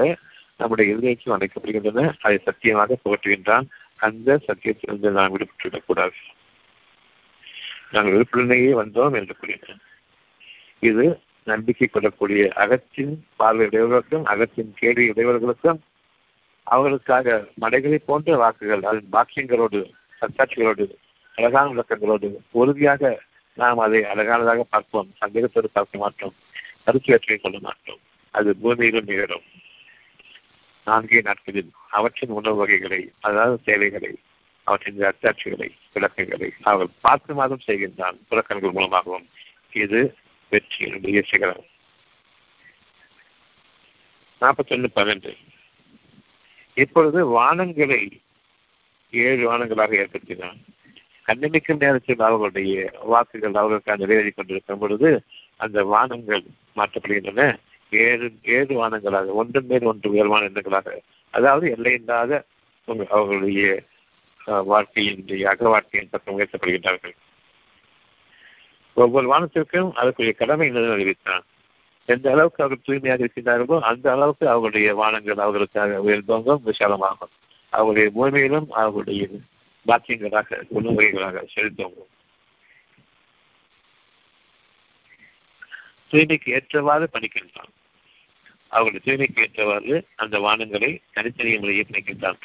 நம்முடைய இதயத்தில் அழைக்கப்படுகின்றன. அதை சத்தியமாக புகட்டுகின்றான். அந்த சத்தியத்திலிருந்து நாம் விடுபட்டுவிடக்கூடாது. நாங்கள் விருப்புடனேயே வந்தோம் என்று கூறினோம். இது நம்பிக்கை கொள்ளக்கூடிய அகத்தின் பார்வையுடையவர்களுக்கும் அகத்தின் கேள்வியுடையவர்களுக்கும் அவர்களுக்காக மடைகளை போன்ற வாக்குகள் அதன் பாக்கியங்களோடு அச்சாட்சிகளோடு அழகான விளக்கங்களோடு உறுதியாக நாம் அதை அழகானதாக பார்ப்போம். சந்தேகத்தோடு பார்க்க மாட்டோம். கருத்துவற்றை கொள்ள மாட்டோம். அது பூமியிலும் நிகழும். 4 நாட்களில் அவற்றின் உணவு வகைகளை, அதாவது தேவைகளை, அவற்றின் அத்தாட்சிகளை, விளக்கங்களை அவர்கள் பார்த்து மாதம் செய்கின்றான் புலக்கங்கள் மூலமாகவும். இது வெற்றியினுடைய சிகரம். 41:12 இப்பொழுது வானங்களை 7 வானங்களாக ஏற்படுத்தினான். கண்ணிமிக்கும் நேரத்தில் அவர்களுடைய வாக்குகள் அவர்களுக்காக நிறைவேறிக் கொண்டிருக்கும் பொழுது அந்த வானங்கள் மாற்றப்படுகின்றன. 7 வானங்களாக ஒன்றின் மேல் ஒன்று உயர்வான எண்ணங்களாக, அதாவது எல்லையில்லாத அவர்களுடைய வாழ்க்கையினுடைய அக வாழ்க்கையின் பக்கம் உயர்த்தப்படுகின்றார்கள். ஒவ்வொரு வானத்திற்கும் அதற்குரிய கடமை நிறுவனம் அறிவித்தான். எந்த அளவுக்கு அவர்கள் தூய்மையாக இருக்கின்றார்களோ அந்த அளவுக்கு அவர்களுடைய வானங்கள் அவர்களுக்காக உயர்ந்தோங்கும் விசாலமாகும். அவருடைய பூமியிலும் அவருடைய பாக்கியங்களாக உணவுகளாக செலுத்தோங்கும். தூய்மைக்கு ஏற்றவாறு பணிக்கின்றான். அவருடைய தூய்மைக்கு ஏற்றவாறு அந்த வானங்களை தனித்தனிய முறையை பணிக்கின்றான்.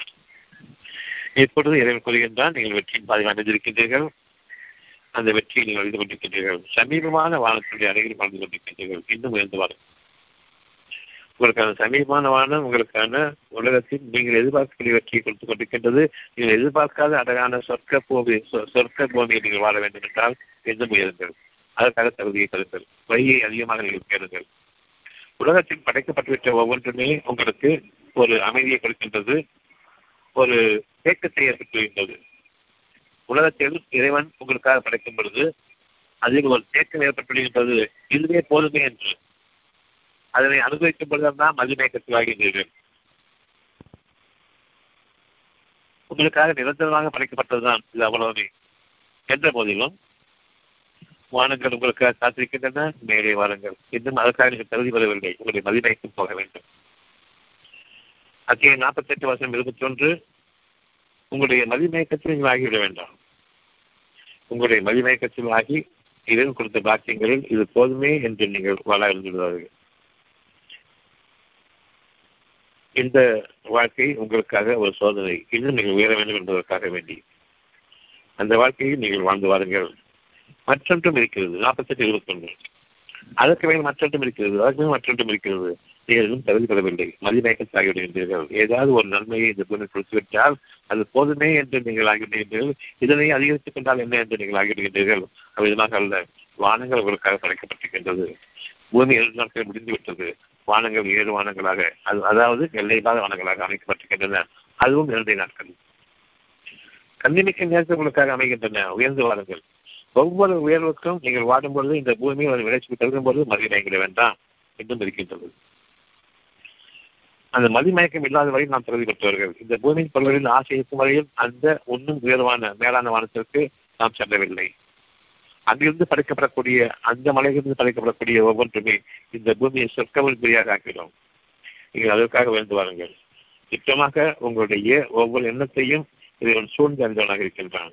இப்பொழுது இறைவன் கூறுகின்றான், நீங்கள் வெற்றியின் பாதையில் அணிந்திருக்கின்றீர்கள், அந்த வெற்றியை நீங்கள் அறிந்து கொண்டிருக்கின்றீர்கள். சமீபமான வானத்தினுடைய அருகில் வாழ்ந்து கொண்டிருக்கின்றீர்கள். இன்னும் உயர்ந்த வானம் உங்களுக்கான சமீபமான வானம் உங்களுக்கான உலகத்தில் நீங்கள் எதிர்பார்க்கக்கூடிய வெற்றியை கொடுத்துக் கொண்டிருக்கின்றது. நீங்கள் எதிர்பார்க்காத அழகான சொர்க்க பூமியை நீங்கள் வாழ வேண்டும் என்றால் இன்னும் உயருங்கள். அதற்காக தகுதியை கருங்கள், வழியை அதிகமாக நீங்கள் கேளுங்கள். உலகத்தில் படைக்கப்பட்டுவிட்ட ஒவ்வொன்றுமே உங்களுக்கு ஒரு அமைதியை கொடுக்கின்றது, ஒரு தேக்கத்தை ஏற்பட்டுகின்றது. உலகத்தில் இறைவன் உங்களுக்காக படைக்கும் பொழுது அதில் ஒரு தேக்கம் ஏற்பட்டுகின்றது. இதுவே போதுமே என்று அதனை அனுபவிக்கும் பொழுதுதான் மதிமயக்கத்துவாகின்றீர்கள். உங்களுக்காக நிரந்தரமாக படைக்கப்பட்டதுதான் இது அவ்வளவுமே என்ற போதிலும் வானங்கள் உங்களுக்காக காத்திருக்கின்றன. மேலே வாருங்கள். இன்னும் அதற்காக நீங்கள் தகுதி பெறவில்லை, உங்களுடைய மதிமயக்கம் போக வேண்டும். அத்தியாயம் 48:21 உங்களுடைய மதிமயக்கத்தில் நீங்கள் ஆகிவிட வேண்டாம். உங்களுடைய மதிமயக்கத்தில் ஆகி இறைவன் கொடுத்த பாக்கியங்களில் இது போதுமே என்று நீங்கள் வாழ இருந்துள்ளது. இந்த வாழ்க்கை உங்களுக்காக ஒரு சோதனை, இன்னும் நீங்கள் உயர வேண்டும் என்பதற்காக வேண்டி அந்த வாழ்க்கையை நீங்கள் வாழ்ந்து வாருங்கள். மற்றொன்றும் இருக்கிறது. 48:21 அதற்கு மேல் மற்றொன்றும் இருக்கிறது, அதற்கு மேல் மற்றொன்றும் இருக்கிறது. நீங்கள் தகுதி பெறவில்லை, மதிமயக்கத்தில் ஆகிவிடுகின்றீர்கள். ஏதாவது ஒரு நன்மையை இந்த பூமி கொடுத்துவிட்டால் அது போதுமே என்று நீங்கள் ஆகிவிடுகின்றீர்கள். இதனை அதிகரித்துக் கொண்டால் என்ன என்று நீங்கள் ஆகிவிடுகின்றீர்கள். அவ்விதமாக அல்ல. வானங்கள் உங்களுக்காக படைக்கப்பட்டிருக்கின்றது. பூமி 7 நாட்கள் முடிந்துவிட்டது. வானங்கள் 7 வானங்களாக, அதாவது எல்லையில்லாத வானங்களாக அமைக்கப்பட்டிருக்கின்றன. அதுவும் 2 நாட்கள் கண்ணிமிக்க நேரத்தில் உங்களுக்காக அமைகின்றன. உயர்ந்து வாருங்கள். ஒவ்வொரு உயர்வுக்கும் நீங்கள் வாடும்பொழுது இந்த பூமியில் ஒரு விளைச்சி தருகும்பொழுது மதிமயங்கிட வேண்டாம் என்றும் இருக்கின்றது. அந்த மதிமயக்கம் இல்லாத வரையில் நாம் தகுதி பெற்றவர்கள். இந்த பூமியின் பொருள்களில் ஆசை இருக்கும் வரையில் அந்த ஒன்றும் உயர்வான மேலான வானத்திற்கு நாம் செல்லவில்லை. அங்கிருந்து படைக்கப்படக்கூடிய அந்த மலையிலிருந்து படைக்கப்படக்கூடிய ஒவ்வொன்றுமே இந்த பூமியை சொற்கமல் புரியாக ஆக்கிறோம். நீங்கள் அதற்காக உயர்ந்து வாருங்கள். திட்டமாக உங்களுடைய ஒவ்வொரு எண்ணத்தையும் இதில் சூழ்ந்து அறிந்தவனாக இருக்கின்றான்.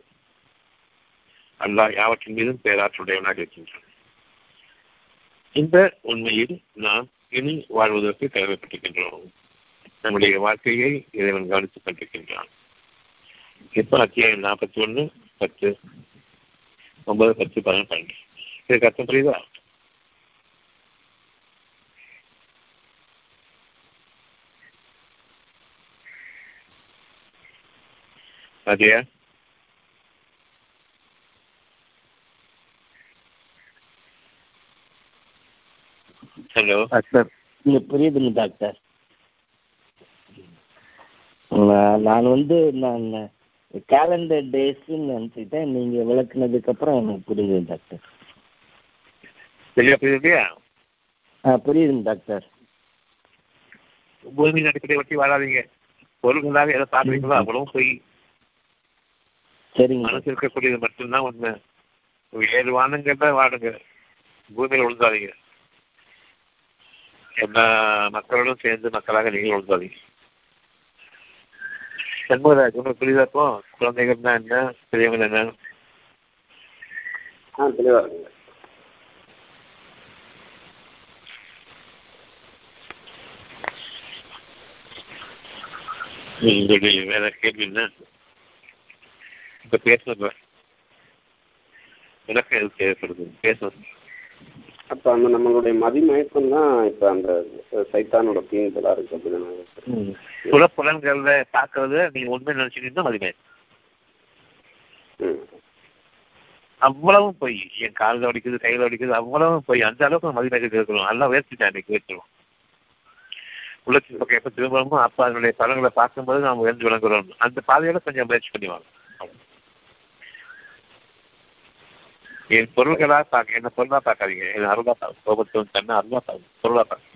அல்லாஹ் யாவற்றின் மீதும் பேராற்றுடையவனாக இருக்கின்றான். இந்த உண்மையில் நாம் இனி வாழ்வதற்கு தேவைப்பட்டிருக்கின்றோம். நம்முடைய வாழ்க்கையை இறைவன் கவனித்துக் கொண்டிருக்கின்றான். இப்போ அத்தியாயம் 41 10, 9, 10, 11, 12 இதுக்கு அர்த்தம் புரியுதா? அதே ஹலோ டாக்டர், இல்லை புரியுதுங்க டாக்டர். நான் கேலண்டர் டேஸ்ன்னு நினச்சிக்கிட்டேன். நீங்கள் விளக்குனதுக்கப்புறம் எனக்கு புரியுது டாக்டர். சரியா புரியுதுயா? புரியுதுங்க டாக்டர். பூமியின் அடிப்படையை ஒட்டி வாழாதீங்க. பொருள்களாக எதை பார்க்குறீங்களோ அவ்வளவும் போய் சரிங்க மனசு இருக்கக்கூடியது மட்டும்தான் ஒன்று. 7 வானங்கள் தான் வாடுங்க, பூமியில் விழுந்தாதீங்க. எல்லா மக்களோடும் சேர்ந்து மக்களாக நீங்கள் உழுந்தாதீங்க. சண்முகராஜ், உங்களுக்கு புரியுதா? இப்போ குழந்தைகள்னா என்ன, பெரியவங்க என்ன? தெளிவா இருக்குங்க. உங்களுடைய வேற கேள்வி என்ன? இப்ப பேசுறது எனக்கு எது தேவைப்படுது பேசுறது? அப்போ அந்த நம்மளுடைய மதிமயக்கம் தான் இப்போ அந்த சைத்தானோட தீங்குதலாக இருக்கு அப்படின்னு புலப்புலன்களை பார்க்கறது. நீங்கள் உண்மை நினைச்சுக்கிட்டு மதிமயக்கம் அவ்வளவும் போய் என் காலில் அடிக்குது, கையில் அடிக்குது, அவ்வளவும் போய் அந்த அளவுக்கு மதிமயக்கத்துக்கு இருக்கணும். நல்லா உயர்த்திட்டேன், அன்னைக்கு உயர்த்துவோம். உலகத்தின் பக்கம் எப்போ திரும்பணுமோ அப்போ அதனுடைய பலன்களை பார்க்கும்போது நாம் உயர்ந்து விளங்குறோம். அந்த பாதையோட கொஞ்சம் முயற்சி பண்ணுவாங்க. என் பொருள்களாக பார்க்க, என்ன பொருளாக பார்க்காதீங்க, என் அருளா பார்க்க. கோபத்துவன் தன்னை அருளா பார்க்க, பொருளாக பார்க்க.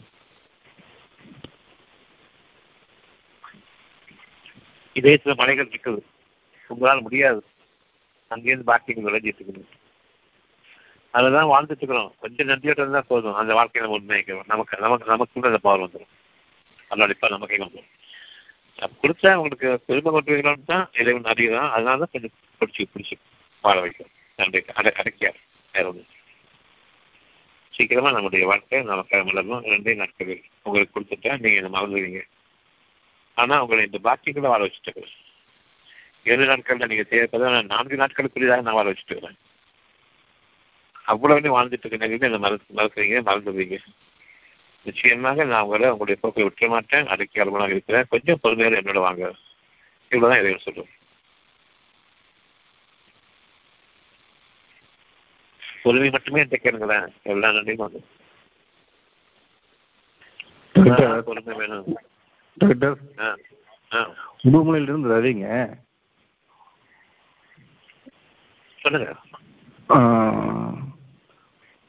இதே சில மலைகள் இருக்குது, உங்களால் முடியாது. அங்கேருந்து பாக்கியங்கள் விளைஞ்சிட்டு இருக்குது. அதுதான் வாழ்ந்துட்டு இருக்கிறோம். கொஞ்சம் நன்றியோட இருந்தா போதும், அந்த வாழ்க்கையை நம்ம உண்மைக்கிறோம். நமக்கு நமக்கு நமக்கு அந்த பவர் வந்துடும். அதனால இப்போ நமக்கே வந்துடும். கொடுத்தா உங்களுக்கு பெருமை கொண்டு தான் இறைவன் அதிகம். அதனால தான் கொஞ்சம் பிடிச்சி பிடிச்சி வாழ வைக்கும். நன்றி. அடைக்காது வேற ஒன்று. சீக்கிரமா நம்முடைய வாழ்க்கை நமக்கு மலரும். ரெண்டே நாட்கள் உங்களுக்கு கொடுத்துட்டா நீங்க இதை மறந்துடுவீங்க. ஆனா உங்களை இந்த பாக்கியங்களை வாழ வச்சுட்டு இருக்கிறேன். 7 நாட்கள்ல நீங்க தேவைப்பதான் 4 நாட்களுக்குரியதாக நான் வாழ வச்சுட்டு இருக்கிறேன். அவ்வளவு வாழ்ந்துட்டு இருக்கிறீங்க. இதை மறந்துடுவீங்க. நிச்சயமாக நான் உங்களை உங்களுடைய போக்கை விட்டுற மாட்டேன். அடைக்கையாளர்களாக இருக்கிறேன். கொஞ்சம் பொறுமையாக என்னோட வாங்க. இவ்வளவுதான் இதை சொல்றேன். பொறுமை மட்டுமே கேளுங்களேன். எல்லா நன்றியும் வாங்க. பொறுமை வேணும். உடுமலையில இருந்து ரவிங்க சொல்லுங்க.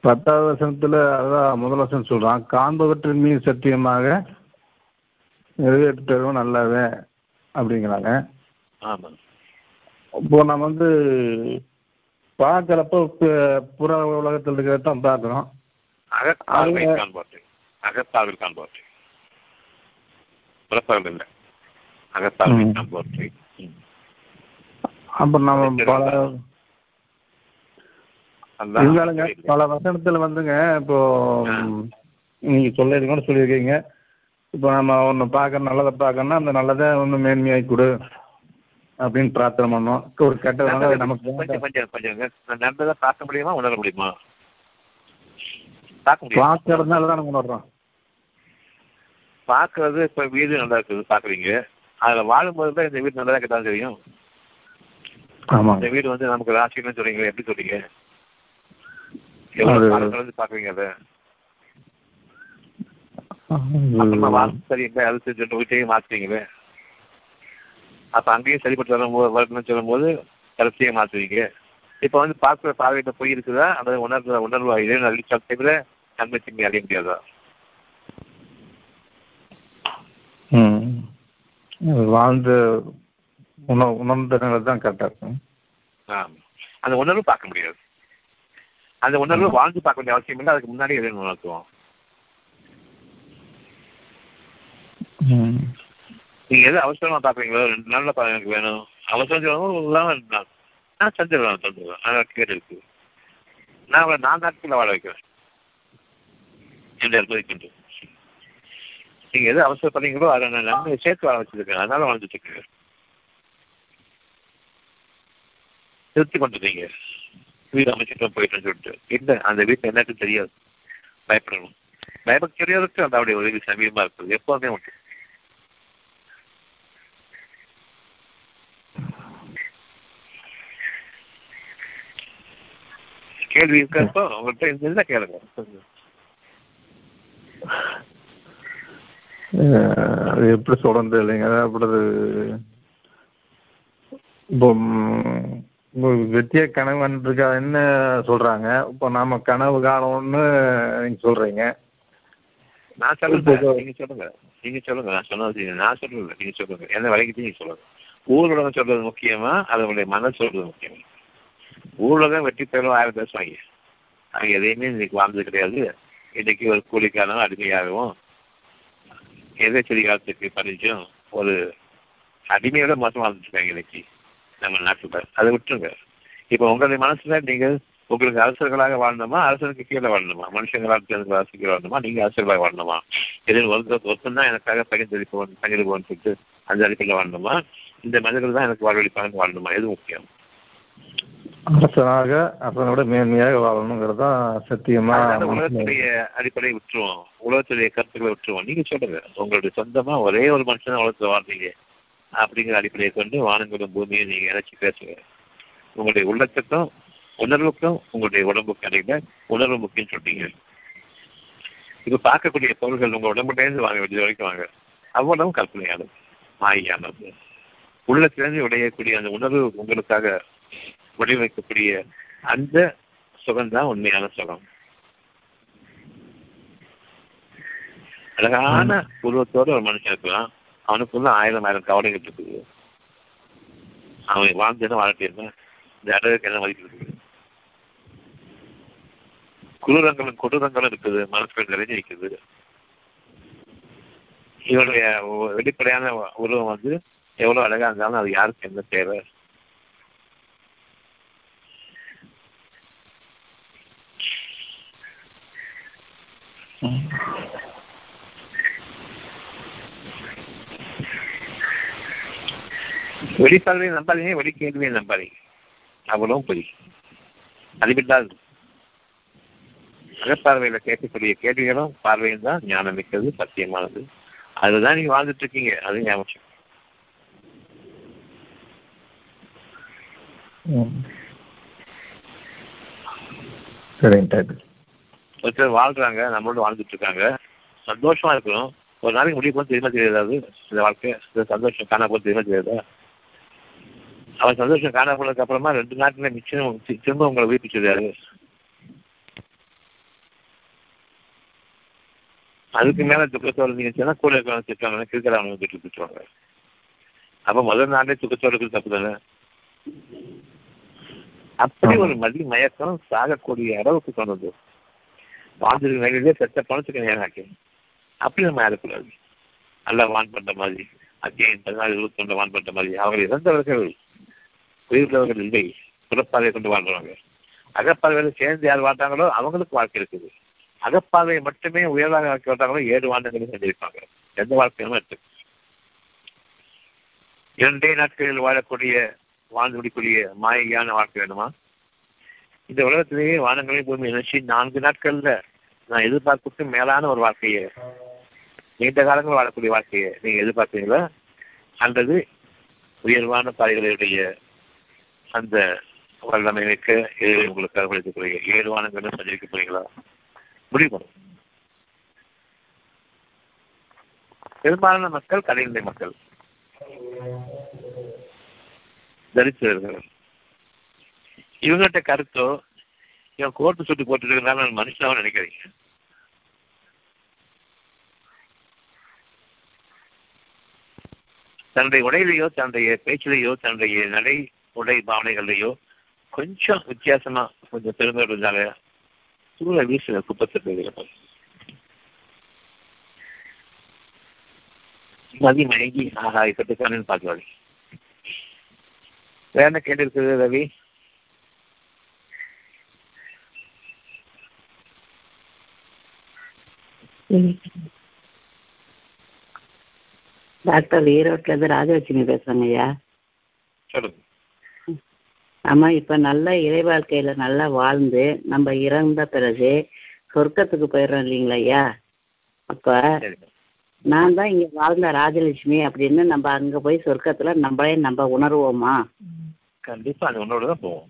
10வது வசனத்துல அதான் முதல் வசனம் சொல்றான், காண்பவற்றின் மீது சத்தியமாக நிறைவேற்றி தருவோம் நல்லாவே அப்படிங்கிறாங்க. இப்போ நம்ம பார்க்கறப்ப புற உலகத்தில் இருக்கிறதான் பார்க்கிறோம். அகத்தாவில் காண்பாட்டு இல்லை. அகத்தாவில் காண்பாட்டு. அப்புறம் நம்ம பல வசனத்துல இப்போ நீங்க சொல்லிருக்கோன்னு சொல்லியிருக்கீங்க. இப்போ நம்ம ஒண்ணு பார்க்கற நல்லதை பார்க்கணும்னா அந்த நல்லதை ஒண்ணு மேன்மையாய் கொடு அப்படின்னு பிரார்த்தனை பண்ணோம். ஒரு கெட்டது நமக்கு பார்க்க முடியுமா? உணர முடியுமா? பார்க்கறதுனாலதான் உணர்றோம். பார்க்கறது இப்ப வீடு நல்லா இருக்குது பாக்குறீங்க. அதுல வாழும்போதுதான் இந்த வீடு நல்லதா கேட்டாலும் தெரியும். இந்த வீடு நமக்கு ராசின்னு சொல்றீங்களா? எப்படி சொல்றீங்க? மாத்துறீங்களே. அப்ப அங்கேயும் சரிபட்டு வரணும்னு சொல்லும் போது கருத்தையே மாத்துவீங்க. இப்ப பார்க்கிற பார்வையிட்ட போய் இருக்குதா? அந்த உணர்வு உணர்வா இல்லைன்னு அழிச்சால நன்மை தீமை அடைய முடியாதா? வாழ்ந்த உணர்ந்த தான் கரெக்டா இருக்கும். அந்த உணர்வு பார்க்க முடியாது. அந்த உணர்வு வாழ்ந்து பார்க்க வேண்டிய அவசியம் இல்லை. அதுக்கு முன்னாடி எதை உணர்த்துவோம்? நீங்க எது அவசரமா பாக்குறீங்களோ 2 நாள்ல எனக்கு வேணும் அவசரம் நான் தந்துடுவேன். கேட்டு இருக்கு. நான் அவளை 4 நாட்கள் வாழ வைக்கிறேன். நீங்க எது அவசரப்படுறீங்களோ அதை நான் நன்மை சேர்த்து வாழ வச்சிருக்கேன். அதனால வாழ்ந்துட்டு இருக்கேன். திருப்தி பண்ணிருக்கீங்க. வீடு அமைச்சிட்டு போயிட்டேன்னு சொல்லிட்டு இல்லை. அந்த வீட்டில் என்னட்டு தெரியாது. பயப்படணும். பயப்படக்கூடியவருக்கு அந்த அவருடைய உதவி சமீபமா இருக்குது. எப்போதுமே உண்டு. கேள்வி இருக்கிறப்போ உங்கள்கிட்ட இருந்ததுதான் கேளுங்க. அது எப்படி சொல்றது இல்லைங்க. அதாவது இப்போ வெற்றிய கனவுன்னு இருக்கா என்ன சொல்றாங்க. இப்போ நாம கனவு காணும்னு நீங்க சொல்றீங்க. நான் சொல்றேன். நீங்க சொல்லுங்க. நான் சொல்றது நீங்க சொல்லுங்க. என்ன வரைக்கும் நீங்க சொல்லுங்க. ஊர்வலகம் சொல்றது முக்கியமா? அதனுடைய மனசு சொல்றது முக்கியமா? ஊர்வலகம் வெற்றி பெறும் 1000 பேசுவாங்க. அவங்க எதையுமே இன்னைக்கு வாழ்ந்தது கிடையாது. இன்னைக்கு ஒரு கூலிக்கான அடிமையாகவும் எதை செடி காலத்துக்கு பறிஞ்சும் ஒரு அடிமையோட மோசம் வாழ்ந்துட்டு இருக்காங்க இன்னைக்கு நம்ம நாட்டுல. அதை விட்டுருங்க. இப்ப உங்களுடைய மனசுல நீங்க உங்களுக்கு அரசர்களாக வாழணுமா? அரசனுக்கு கீழே வாழணுமா? மனுஷங்களாக அரசு கீழே வாழணுமா? நீங்க அரசர்களாக வாழணுமா? எதில் ஒருத்தந்தான் எனக்காக பகிர்ந்து சொல்லிட்டு அந்த அடிப்படையில் வாழணுமா? இந்த மனிதர்கள் தான் எனக்கு வாழ்வழிப்பாக வாழணுமா? எது முக்கியம்? அரசனாக அரசனோட மேன்மையாக வாழணுங்கிறதான் சத்தியமா. உலகத்துடைய அடிப்படையை விட்டுருவோம். உலகத்துடைய கருத்துக்களை விட்டுருவோம். நீங்க சொல்லுங்க. உங்களுடைய சொந்தமா ஒரே ஒரு மனுஷன் உலகத்துல வாழ்றீங்க அப்படிங்கிற அடிப்படையை கொண்டு வானங்களும் பூமியை நீங்க இணைச்சி பேசுங்க. உங்களுடைய உள்ளத்துக்கும் உணர்வுக்கும் உங்களுடைய உடம்புக்கும் இடையில உணர்வு முக்கியம் சொல்றீங்க. இப்ப பார்க்கக்கூடிய பொருள்கள் உங்க உடம்புலேருந்து வாங்க வேண்டியது வரைக்கும் வாங்க. அவ்வளவும் கற்பனையானது, மாயானது. உள்ளத்திலிருந்து உடையக்கூடிய அந்த உணர்வு உங்களுக்காக வடிவமைக்கக்கூடிய அந்த சுகம்தான் உண்மையான சுகம். அழகான உருவத்தோட ஒரு மனுஷன் இருக்கலாம். அவனுக்குள்ள 1000 கவலைகள் இருக்குது. அவன் வாழ்ந்து என்ன வாழ இந்த அழகுக்கு என்ன மதிப்பு இருக்குது? குரூரங்களும் கொடூரங்களும் இருக்குது, மனசுல நிறைய இருக்குது. இவருடைய வெளிப்படையான உருவம் வந்து எவ்வளவு அழகா இருந்தாலும் அது யாருக்கு என்ன தேவை? வெளிப்பார்வையை நம்பாதீங்க, வெளிக்கேள்வியை நம்பாதீங்க, அவ்வளவும் பொய். அதுவிட்டால் அகப்பார்வையில கேட்கக்கூடிய கேள்விகளும் பார்வையும் தான் ஞானம் மிக்கது, சத்தியமானது. அதுதான் நீங்க வாழ்ந்துட்டு இருக்கீங்க. அது ஞாபகம். ஒருத்தர் வாழ்றாங்க, நம்மளோட வாழ்ந்துட்டு இருக்காங்க, சந்தோஷமா இருக்கணும். ஒரு நாளைக்கு முடிய போது தெரியுமா தெரியாது, இந்த வாழ்க்கை சந்தோஷம் காண போது தெரியுமா தெரியாதா? அவர் சந்தோஷம் காண போனதுக்கு அப்புறமா 2 நாட்கள நிச்சயம் திரும்ப உங்களை உயிர்ப்பிச்சு விடாரு. அதுக்கு மேல துக்கத்தோட இருந்துச்சுன்னா கூட இருக்காங்க, கிரிக்கெட் அவங்க வீட்டு பிடிச்சிருவாங்க. அப்ப முதல் நாளே துக்கத்தோட இருக்கிறது தப்பு தானே? அப்படி ஒரு மயக்கம் சாகக்கூடிய அளவுக்கு கொண்டு வந்து வாழ்ந்துருக்க நிலையிலேயே செத்த பணத்துக்கு நேராக்கி அப்படி நம்ம யாருக்கூடாது. நல்லா வான் பண்ற மாதிரி அத்தியாயம் 14 வான் பண்ற மாதிரி அவர்கள் இறந்தவர்கள் உயிரிழந்தவர்கள் இல்லை, புறப்பார்வையை கொண்டு வாழ்றவங்க. அகப்பார்வையில சேர்ந்து யார் வாழ்றாங்களோ அவங்களுக்கு வாழ்க்கை இருக்குது. அகப்பார்வையை மட்டுமே உயர்வாக வாழ்க்கை வாழ்றாங்களோ 7 வானங்களும் செஞ்சிருப்பாங்க. எந்த வாழ்க்கையுமே இருக்கு. 2 நாட்களில் வாழக்கூடிய வாழ்ந்து முடிக்கூடிய மாயையான வாழ்க்கை வேணுமா? இந்த உலகத்திலேயே வானங்களையும் பூமி இணைச்சி 4 நாட்கள்ல நான் எதிர்பார்ப்புக்கு மேலான ஒரு வாழ்க்கையை, நீண்ட காலங்கள் வாழக்கூடிய வாழ்க்கையை நீங்க எதிர்பார்ப்பீங்களா? அல்லது உயர்வான தாய்களுடைய அந்த வல்லமைக்க உங்களுக்கு அர்ப்பணித்துக் கொள்கிற 7 வானங்களும் சந்திக்க போறீங்களா? முடிவு. பெரும்பாலான மக்கள் கடைநிலை மக்கள், தரித்திரர்கள். இவங்ககிட்ட கருத்தோ இவன் கோர்ட்டு சுட்டு போட்டுருக்கிறதுனால மனுஷனாவும் நினைக்கிறீங்க. தன்னுடைய உடையிலையோ தன்னுடைய பேச்சிலேயோ தன்னுடைய நடை உடை பாவனைகள்லையோ கொஞ்சம் வித்தியாசமா கொஞ்சம் பெருமை இருந்தால சூழ வீச குப்பத்திற்கு மதி மயங்கி ஆகா இப்பட்டுக்கானு பார்க்குறாங்க. வேற என்ன கேட்டு இருக்குது ரவி? டாக்டர் ஈரோட்ல இருந்து ராஜலட்சுமி பேசுறேங்க ஐயா. ஆமா, இப்ப நல்லா இறை வாழ்க்கையில நல்லா வாழ்ந்து நம்ம இறந்த பிறகு சொர்க்கத்துக்கு போயிடுறோம் இல்லைங்களா ஐயா? அப்ப நான் தான் இங்க வாழ்ந்த ராஜலட்சுமி அப்படின்னு நம்ம அங்க போய் சொர்க்கத்துல நம்மளே நம்ம உணர்வோமா? கண்டிப்பா அது உணர்வுதான் போவோம்.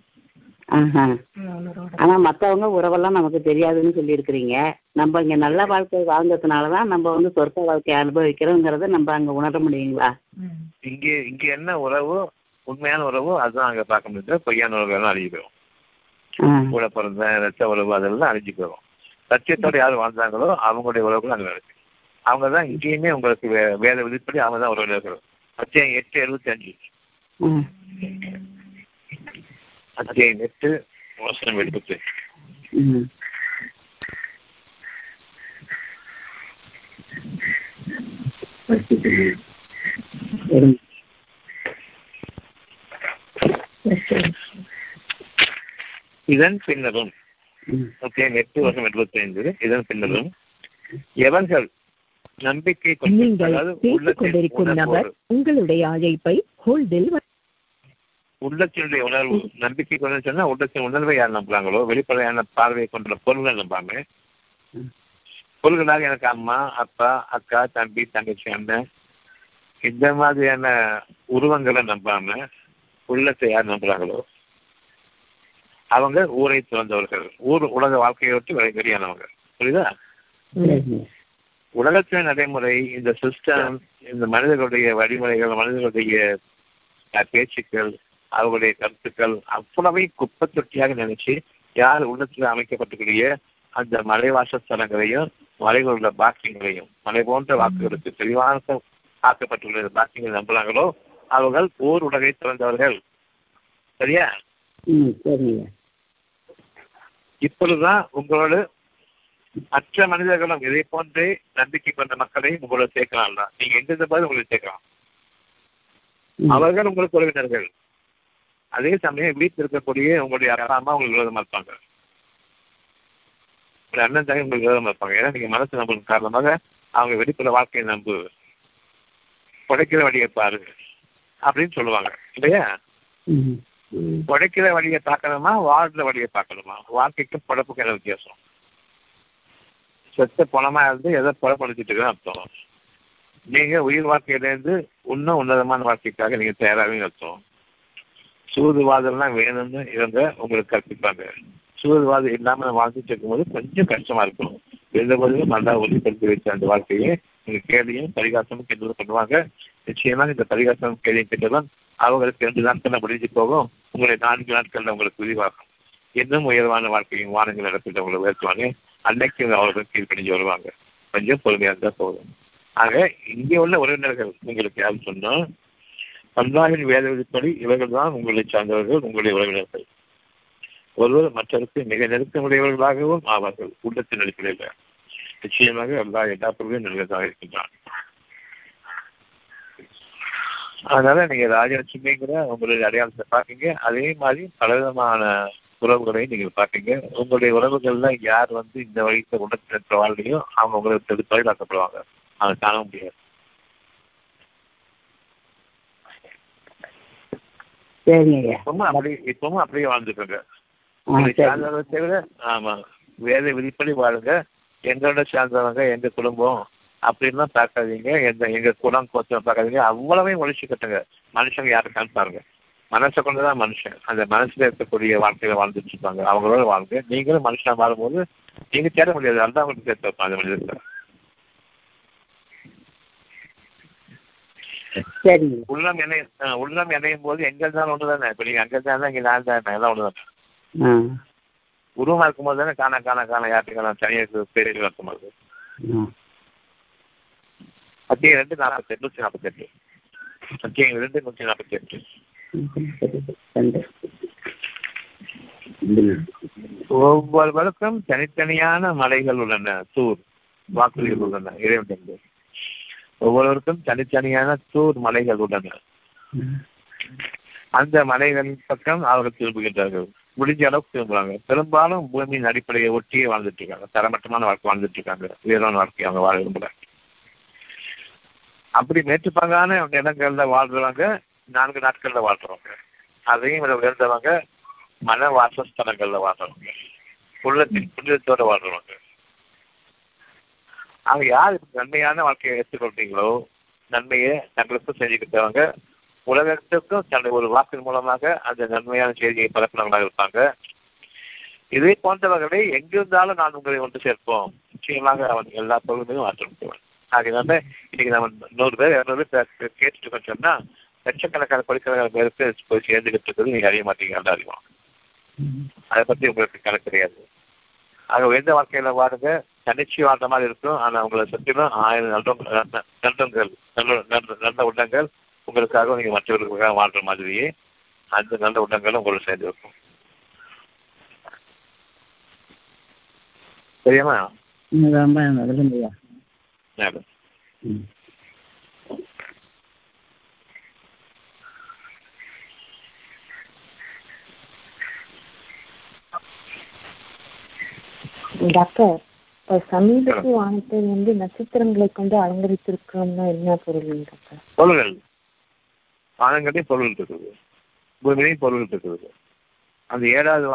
ஆனா மத்தவங்க உறவெல்லாம் நமக்கு தெரியாதுன்னு சொல்லி இருக்கிறீங்க. நம்ம இங்க நல்ல வாழ்க்கை வாழ்ந்ததுனாலதான் நம்ம வந்து சொர்க்க வாழ்க்கையை அனுபவிக்கிறோங்கிறத நம்ம அங்க உணர முடியுங்களா? இங்க என்ன உறவோ உண்மையான உறவோ அதுதான் அங்க பார்க்க முடியாது. பொய்யான உறவுகள் அழிஞ்சு போயிடும். கூட பிறந்த ரத்த உறவு அதெல்லாம் அழிஞ்சு போயிடும். சத்தியத்தோட யாரு வாழ்ந்தாங்களோ அவங்களுடைய உறவுகள் அங்க இருக்கு. அவங்கதான் இங்கேயுமே உங்களுக்கு வேத விதிப்படி அவங்கதான் உறவுல இருக்கிறோம். 8:75 8 இதன் பின்னரும் 8:75 இதன் பின்னரும் எவர்கள் நம்பிக்கை கொண்டிருக்கும் உங்களுடைய அழைப்பை உள்ளத்தினுடைய உணர்வு நம்பிக்கை கொண்டு சொன்னா உள்ளத்தின் உணர்வை யார் நம்புறாங்களோ வெளிப்படையான பார்வையை கொண்ட பொருள்கள் நம்பாங்க. பொருள்களாக எனக்கு அம்மா, அப்பா, அக்கா, தம்பி, தங்கச்சி, அண்ணன் இந்த மாதிரியான உருவங்களை நம்பாம உள்ளத்தை யார் நம்புறாங்களோ அவங்க ஊரை திறந்தவர்கள், ஊர் உலக வாழ்க்கையோட்டு வெளியானவங்க. புரியுதா? உலகத்தின் நடைமுறை, இந்த சிஸ்டம், இந்த மனிதர்களுடைய வழிமுறைகள், மனிதர்களுடைய பேச்சுக்கள், அவருடைய கருத்துக்கள் அவ்வளவை குப்பை தொட்டியாக நினைச்சு யார் உள்ளத்தில் அமைக்கப்பட்டுக்கூடிய அந்த மலைவாசஸ்தலங்களையும் மலைகள் உள்ள பாக்கியங்களையும் மலை போன்ற வாக்குகளுக்கு தெளிவாக ஆக்கப்பட்டுள்ள பாக்கியங்கள் நம்புறாங்களோ அவர்கள் ஓர் உலகை திறந்தவர்கள். சரியா? இப்பொழுதுதான் உங்களோடு மற்ற மனிதர்களும் இதை போன்றே நம்பிக்கை கொண்ட மக்களையும் உங்களோட சேர்க்கலாம்ல. நீங்க எங்கிருந்த போது உங்களுக்கு சேர்க்கலாம், அவர்கள் உங்களுக்கு உறவினர்கள். அதே சமயம் வீட்டில் இருக்கக்கூடிய உங்களுடைய அப்பா அம்மா உங்களுக்கு விரோதமா இருப்பாங்க, அண்ணன் தாங்க உங்களுக்கு விரோதமா இருப்பாங்க. ஏன்னா நீங்க மனசு நம்பும் காரணமாக அவங்க வெளிப்புற வாழ்க்கையை நம்பு, உடைக்கிற வழியை பாரு அப்படின்னு சொல்லுவாங்க இல்லையா? உடைக்கிற வழியை பார்க்கணுமா வாழ்ற வழியை பார்க்கணுமா? வாழ்க்கைக்கு பொழப்புக்கு எதாவது வித்தியாசம். செத்த பணமா இருந்து எதை பொழப்படைச்சிட்டு அர்த்தம், நீங்க உயிர் வாழ்க்கையிலேருந்து இன்னும் உன்னதமான வாழ்க்கைக்காக நீங்க தயாராகவே அர்த்தம். சூதுவாதம்லாம் வேணும்னு இவங்க உங்களுக்கு கற்பிப்பாங்க. சூதுவாது இல்லாம வாழ்ந்துட்டு இருக்கும்போது கொஞ்சம் கஷ்டமா இருக்கும். எந்த போதிலும் நல்லா உறுதிப்படுத்தி வச்ச அந்த வாழ்க்கையை இந்த கேள்வியும் பரிகாசமும் கெட்டு பண்ணுவாங்க. நிச்சயமாக இந்த பரிகாசமும் கேள்வியும் கெட்டதும் அவங்களுக்கு 2 நாட்கள் முடிஞ்சு போகும். உங்களுடைய 4 நாட்கள்ல உங்களுக்கு விரிவாகும். இன்னும் உயர்வான வாழ்க்கையும் வானங்கள் நடத்திட்டு அவங்களை உயர்த்துவாங்க. அன்னைக்கு அவர்களும் கீழ்படிஞ்சு வருவாங்க. கொஞ்சம் பொறுமையா இருந்தா போதும். ஆக இங்கே உள்ள உறவினர்கள் உங்களுக்கு யாரும் சொன்னா அல்லாஹ்வின் வேதவிதிப்படி இவர்கள் தான் உங்களை சார்ந்தவர்கள், உங்களுடைய உறவினர்கள். ஒருவர் மற்றவருக்கு மிக நெருக்கமுடையவர்களாகவும் ஆவார்கள். உள்ளத்தின் அடிப்படையில் நிச்சயமாக அல்லாஹ் எல்லா பொருளையும் நல்கிறதாக இருக்கின்றான். அதனால நீங்க ராஜலட்சுமிங்கிற உங்களுடைய அடையாளத்தை பார்ப்பீங்க. அதே மாதிரி பலவிதமான உறவுகளையும் நீங்கள் பார்ப்பீங்க. உங்களுடைய உறவுகள்ல யார் வந்து இந்த வழித்த உணர்ச்சி வாழ்க்கையோ அவங்க உங்களுக்கு பயிலாக்கப்படுவாங்க. அவங்க காண முடியாது. இப்பவும் அப்படியே வாழ்ந்துருக்காங்க. சார்ந்தவர்களை விட ஆமா வேத விதிப்படி வாழுங்க. எங்களோட சார்ந்தவங்க எங்க குடும்பம் அப்படின்லாம் பார்க்காதீங்க. எங்க குடம் கோச்சம் பார்க்காதீங்க. அவ்வளவையும் ஒழிச்சு கட்டுங்க. மனுஷங்க யாருக்கான்னு பாருங்க. மனசை கொண்டுதான் மனுஷன். அந்த மனசுல இருக்கக்கூடிய வாழ்க்கையில வாழ்ந்துட்டு இருப்பாங்க. அவங்களோட வாழ்க்கை நீங்களும் மனுஷனா மாறும்போது நீங்க தேட முடியாது. அதுதான் அவங்களுக்கு சேர்த்து வைப்போம் அந்த மனிதர்களை. உள்ளம் உள்ளம் இணையும் போது எங்க இருந்தாலும் ஒண்ணுதானே. இப்ப நீங்க அங்க இருந்தாலும் இங்க நான் தான் எல்லாம் ஒண்ணுதானே. உருவமா இருக்கும்போது தானே காண காண காண யாருக்கான தனியாக பேரில் இருக்கும்போது 248 248 ஒவ்வொருவருக்கும் தனித்தனியான மலைகள் உள்ளன. தூர் வாக்குறுதிகள் உள்ளன. இறைவன் ஒவ்வொருவருக்கும் தனித்தனியான தூர் மலைகள் உள்ளன. அந்த மலைகள் பக்கம் அவர்கள் திரும்புகின்றார்கள். முடிஞ்ச அளவுக்கு திரும்புறாங்க. பெரும்பாலும் பூமியின் அடிப்படையை ஒட்டியே வாழ்ந்துட்டு இருக்காங்க. தரமட்டமான வாழ்க்கை வாழ்ந்துட்டு இருக்காங்க. உயர்வான வாழ்க்கை அவங்க வாழ விரும்புறாங்க. அப்படி மேட்டுப்பாங்கான இடங்கள்ல வாழ்றவங்க 4 நாட்கள்ல வாழ்றவங்க, அதையும் உயர்ந்தவங்க, மன வாசஸ்தலங்கள்ல வாழ்றவங்க, உள்ளத்தின் புனிதத்தோட வாழ்றவங்க. அவங்க யார் நன்மையான வாழ்க்கையை எடுத்துக்கொள்றீங்களோ, நன்மையை தங்களுக்கும் செஞ்சுக்கிட்டவங்க, உலகத்துக்கும் தன்னுடைய ஒரு வாக்கின் மூலமாக அந்த நன்மையான செய்தியை பரப்பினவங்களாக இருப்பாங்க. இதே போன்றவர்களை எங்கிருந்தாலும் நான் உங்களை ஒன்று சேர்ப்போம். நிச்சயமாக அவன் எல்லா பொருளையும் மாற்றப்படுவேன். ஆகையினால இன்னைக்கு நம்ம 100 பேர் 200 பேர் கேட்டுட்டு கொஞ்சோம்னா லட்சக்கணக்கான படிக்கிற பேருக்கு போய் சேர்ந்துகிட்டு இருக்கிறது நீங்க அறிய மாட்டீங்க. நல்லா அறிவோம். அதை பத்தி உங்களுக்கு கணக்கு கிடையாது. ஆக உயர்ந்த வாழ்க்கையில வாடுங்க. தனிச்சு வாழ்ந்த மாதிரி இருக்கும். ஆனா உங்களை சுற்றிலும் 1000 நல்ல உள்ளங்கள் உங்களுக்காக, நீங்க மற்றவர்களுக்காக வாழ்ற மாதிரியே அந்த நல்ல உள்ளங்களும் உங்களுக்கு சேர்ந்து இருக்கும். சரியாமா? டாக்டர், சமீபத்திய வானத்தை வந்து நட்சத்திரங்களை கொண்டு அலங்கரித்திருக்கோம்னா என்ன பொருள்? பொருள்கள் வானங்களையும் பொருள் இருக்குது, பூமியிலையும் பொருள் இருக்குது. அந்த 7வது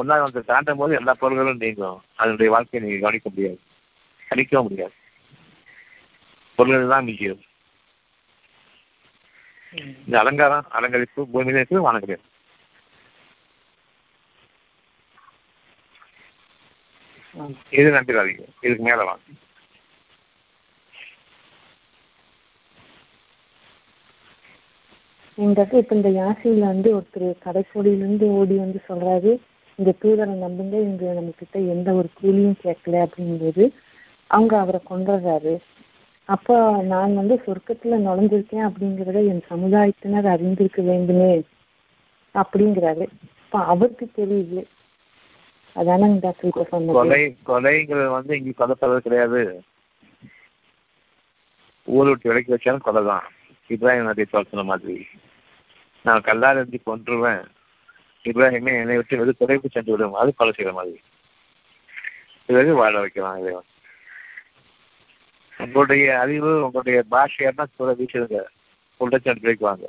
1 தாண்டும் போது எல்லா பொருள்களும் நீங்கும். அதனுடைய வாழ்க்கையை நீங்க கவனிக்க முடியாது, கணிக்க முடியாது. பொருள்கள் தான் முக்கியம். இந்த அலங்காரம் அலங்கரிப்பு பூமியில இருக்குது, வானங்கள். இது நம்பிடாதீங்க. இதுக்கு மேல வாங்க. இப்ப இந்த யாசியில வந்து ஒருத்தர் கடைசோடியிலிருந்து ஓடி வந்து சொல்றாரு, இந்த தூதரை நம்புங்க, இங்க நம்ம கிட்ட எந்த ஒரு கூலியும் கேட்கல அப்படிங்கும்போது அவங்க அவரை கொண்டுறாரு. அப்போ நான் வந்து சொர்க்கத்துல நுழைஞ்சிருக்கேன் அப்படிங்கிறத என் சமுதாயத்தினர் அறிந்திருக்க வேண்டுமே அப்படிங்கிறாரு. இப்ப அவருக்கு தெரியல. கிடையாது. ஊரை விட்டு விளக்கி வச்சாலும் கொலை தான். இப்ராஹிம் நபி சொன்ன மாதிரி நான் கல்லால் இருந்து கொன்றுவேன், இப்ராஹிமே என்னை விட்டு வெகு தொலைப்பு சென்று விடும், அது கொலை செய்யற மாதிரி பிறகு வாழ வைக்கலாம். இறைவன் உங்களுடைய அறிவு உங்களுடைய பாஷையா கூட வீசுங்க, உள்ளச்சன் பிடிக்குவாங்க,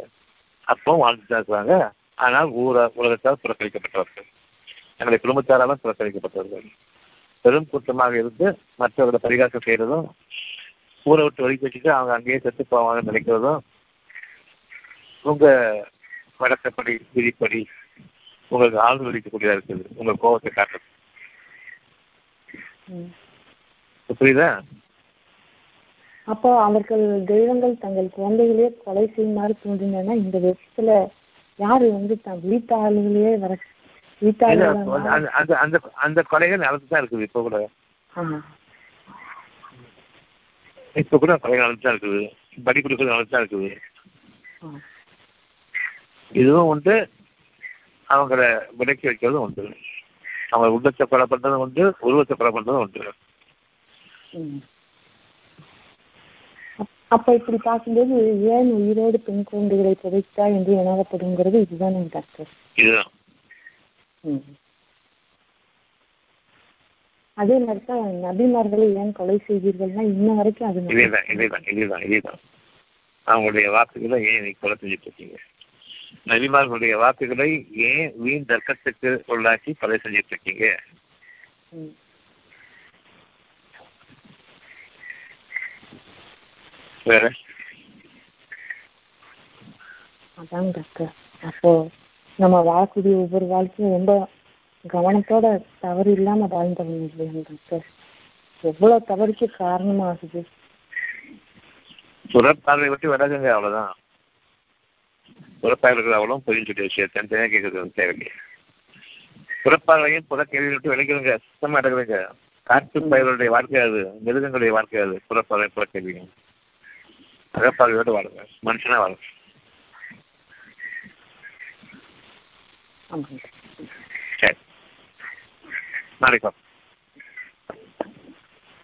அப்பவும் வாழ்ந்துட்டு தான் இருக்கிறாங்க. ஆனால் உலகத்தால் புறக்கணிக்கப்பட்டவர்கள், எங்களுடைய குடும்பத்தாராலும் புறக்கணிக்கப்பட்டவர்கள், பெரும் கூட்டமாக இருந்து மற்றவர்களை பரிகாசம் செய்யறதும், ஊரை விட்டு ஒதுக்கி வச்சுட்டு அவங்க அங்கேயே செத்து போவாங்க நினைக்கிறதும், உங்க வழக்கப்படி விதிப்படி உங்களுக்கு ஆழ்வு விதிக்கக்கூடியதா இருக்குது, உங்க கோபத்தை காட்டுறது. புரியுதா? அப்போ அவர்கள் தெய்வங்கள் தங்கள் குழந்தைகளே கொலை செய்யுமாறு தோன்றினா இந்த விஷயத்துல யாரு வந்து தன் வீட்டாளிகளே வர அந்த கொலைகள் நடந்துதான் இருக்குது. இப்ப கூட கொலைகள் நடந்துதான் இருக்குது, படி குடிக்கிறது நடந்துதான் இருக்குது. இதுவும் உண்டு, அவங்கள விலக்கி வைக்கிறதும் உண்டு, அவங்க உள்ளத்தை கொலை பண்றதும் உண்டு, உருவத்தை கொலை பண்றதும் உண்டு. அப்ப இப்படி பார்க்கும்போது ஏன் உயிரோடு பெண் குழந்தைகளை புதைத்தா என்று எண்ணப்படுங்கிறது இதுதான் டாக்டர். அதே நேரத்தில் நபிமார்களை ஏன் கொலை செய்தீர்கள்னா இன்ன வரைக்கும் அது இதேதான். அவங்களுடைய வாக்குகளை ஏன் கொலை செஞ்சுட்டு இருக்கீங்க, நபிமார்களுடைய வாக்குகளை ஏன் வீண் தர்க்கத்துக்கு உள்ளாக்கி கொலை செஞ்சுட்டு இருக்கீங்க? அதான் டாக்டர், அப்போ நம்ம வாழக்கூடிய ஒவ்வொரு வாழ்க்கையும் ரொம்ப கவனத்தோட தவறு இல்லாம வாழ்ந்தவங்க டாக்டர் எவ்வளவு தவறுக்கு காரணமாகுது. சுரப்பார்வை பற்றி வராதுங்க, அவ்வளவுதான். புறப்பார்வை அவ்வளவு புரிஞ்சுட்டு விஷயத்தான் கேட்கறது தேவையில்லை. புறப்பார்வையும் புற கேள்வி விட்டு விளைக்கிறவங்க சுத்தமா எடுக்கிறவங்க காற்று பயிர்களுடைய வாழ்க்கையாது, மிருகங்களுடைய வாழ்க்கையாது. புறப்பார்வை புற கேள்வியும் அகப்பார்வையோடு வாழுங்க, மனுஷனா வாழுங்க. சரி, நாளைக்கு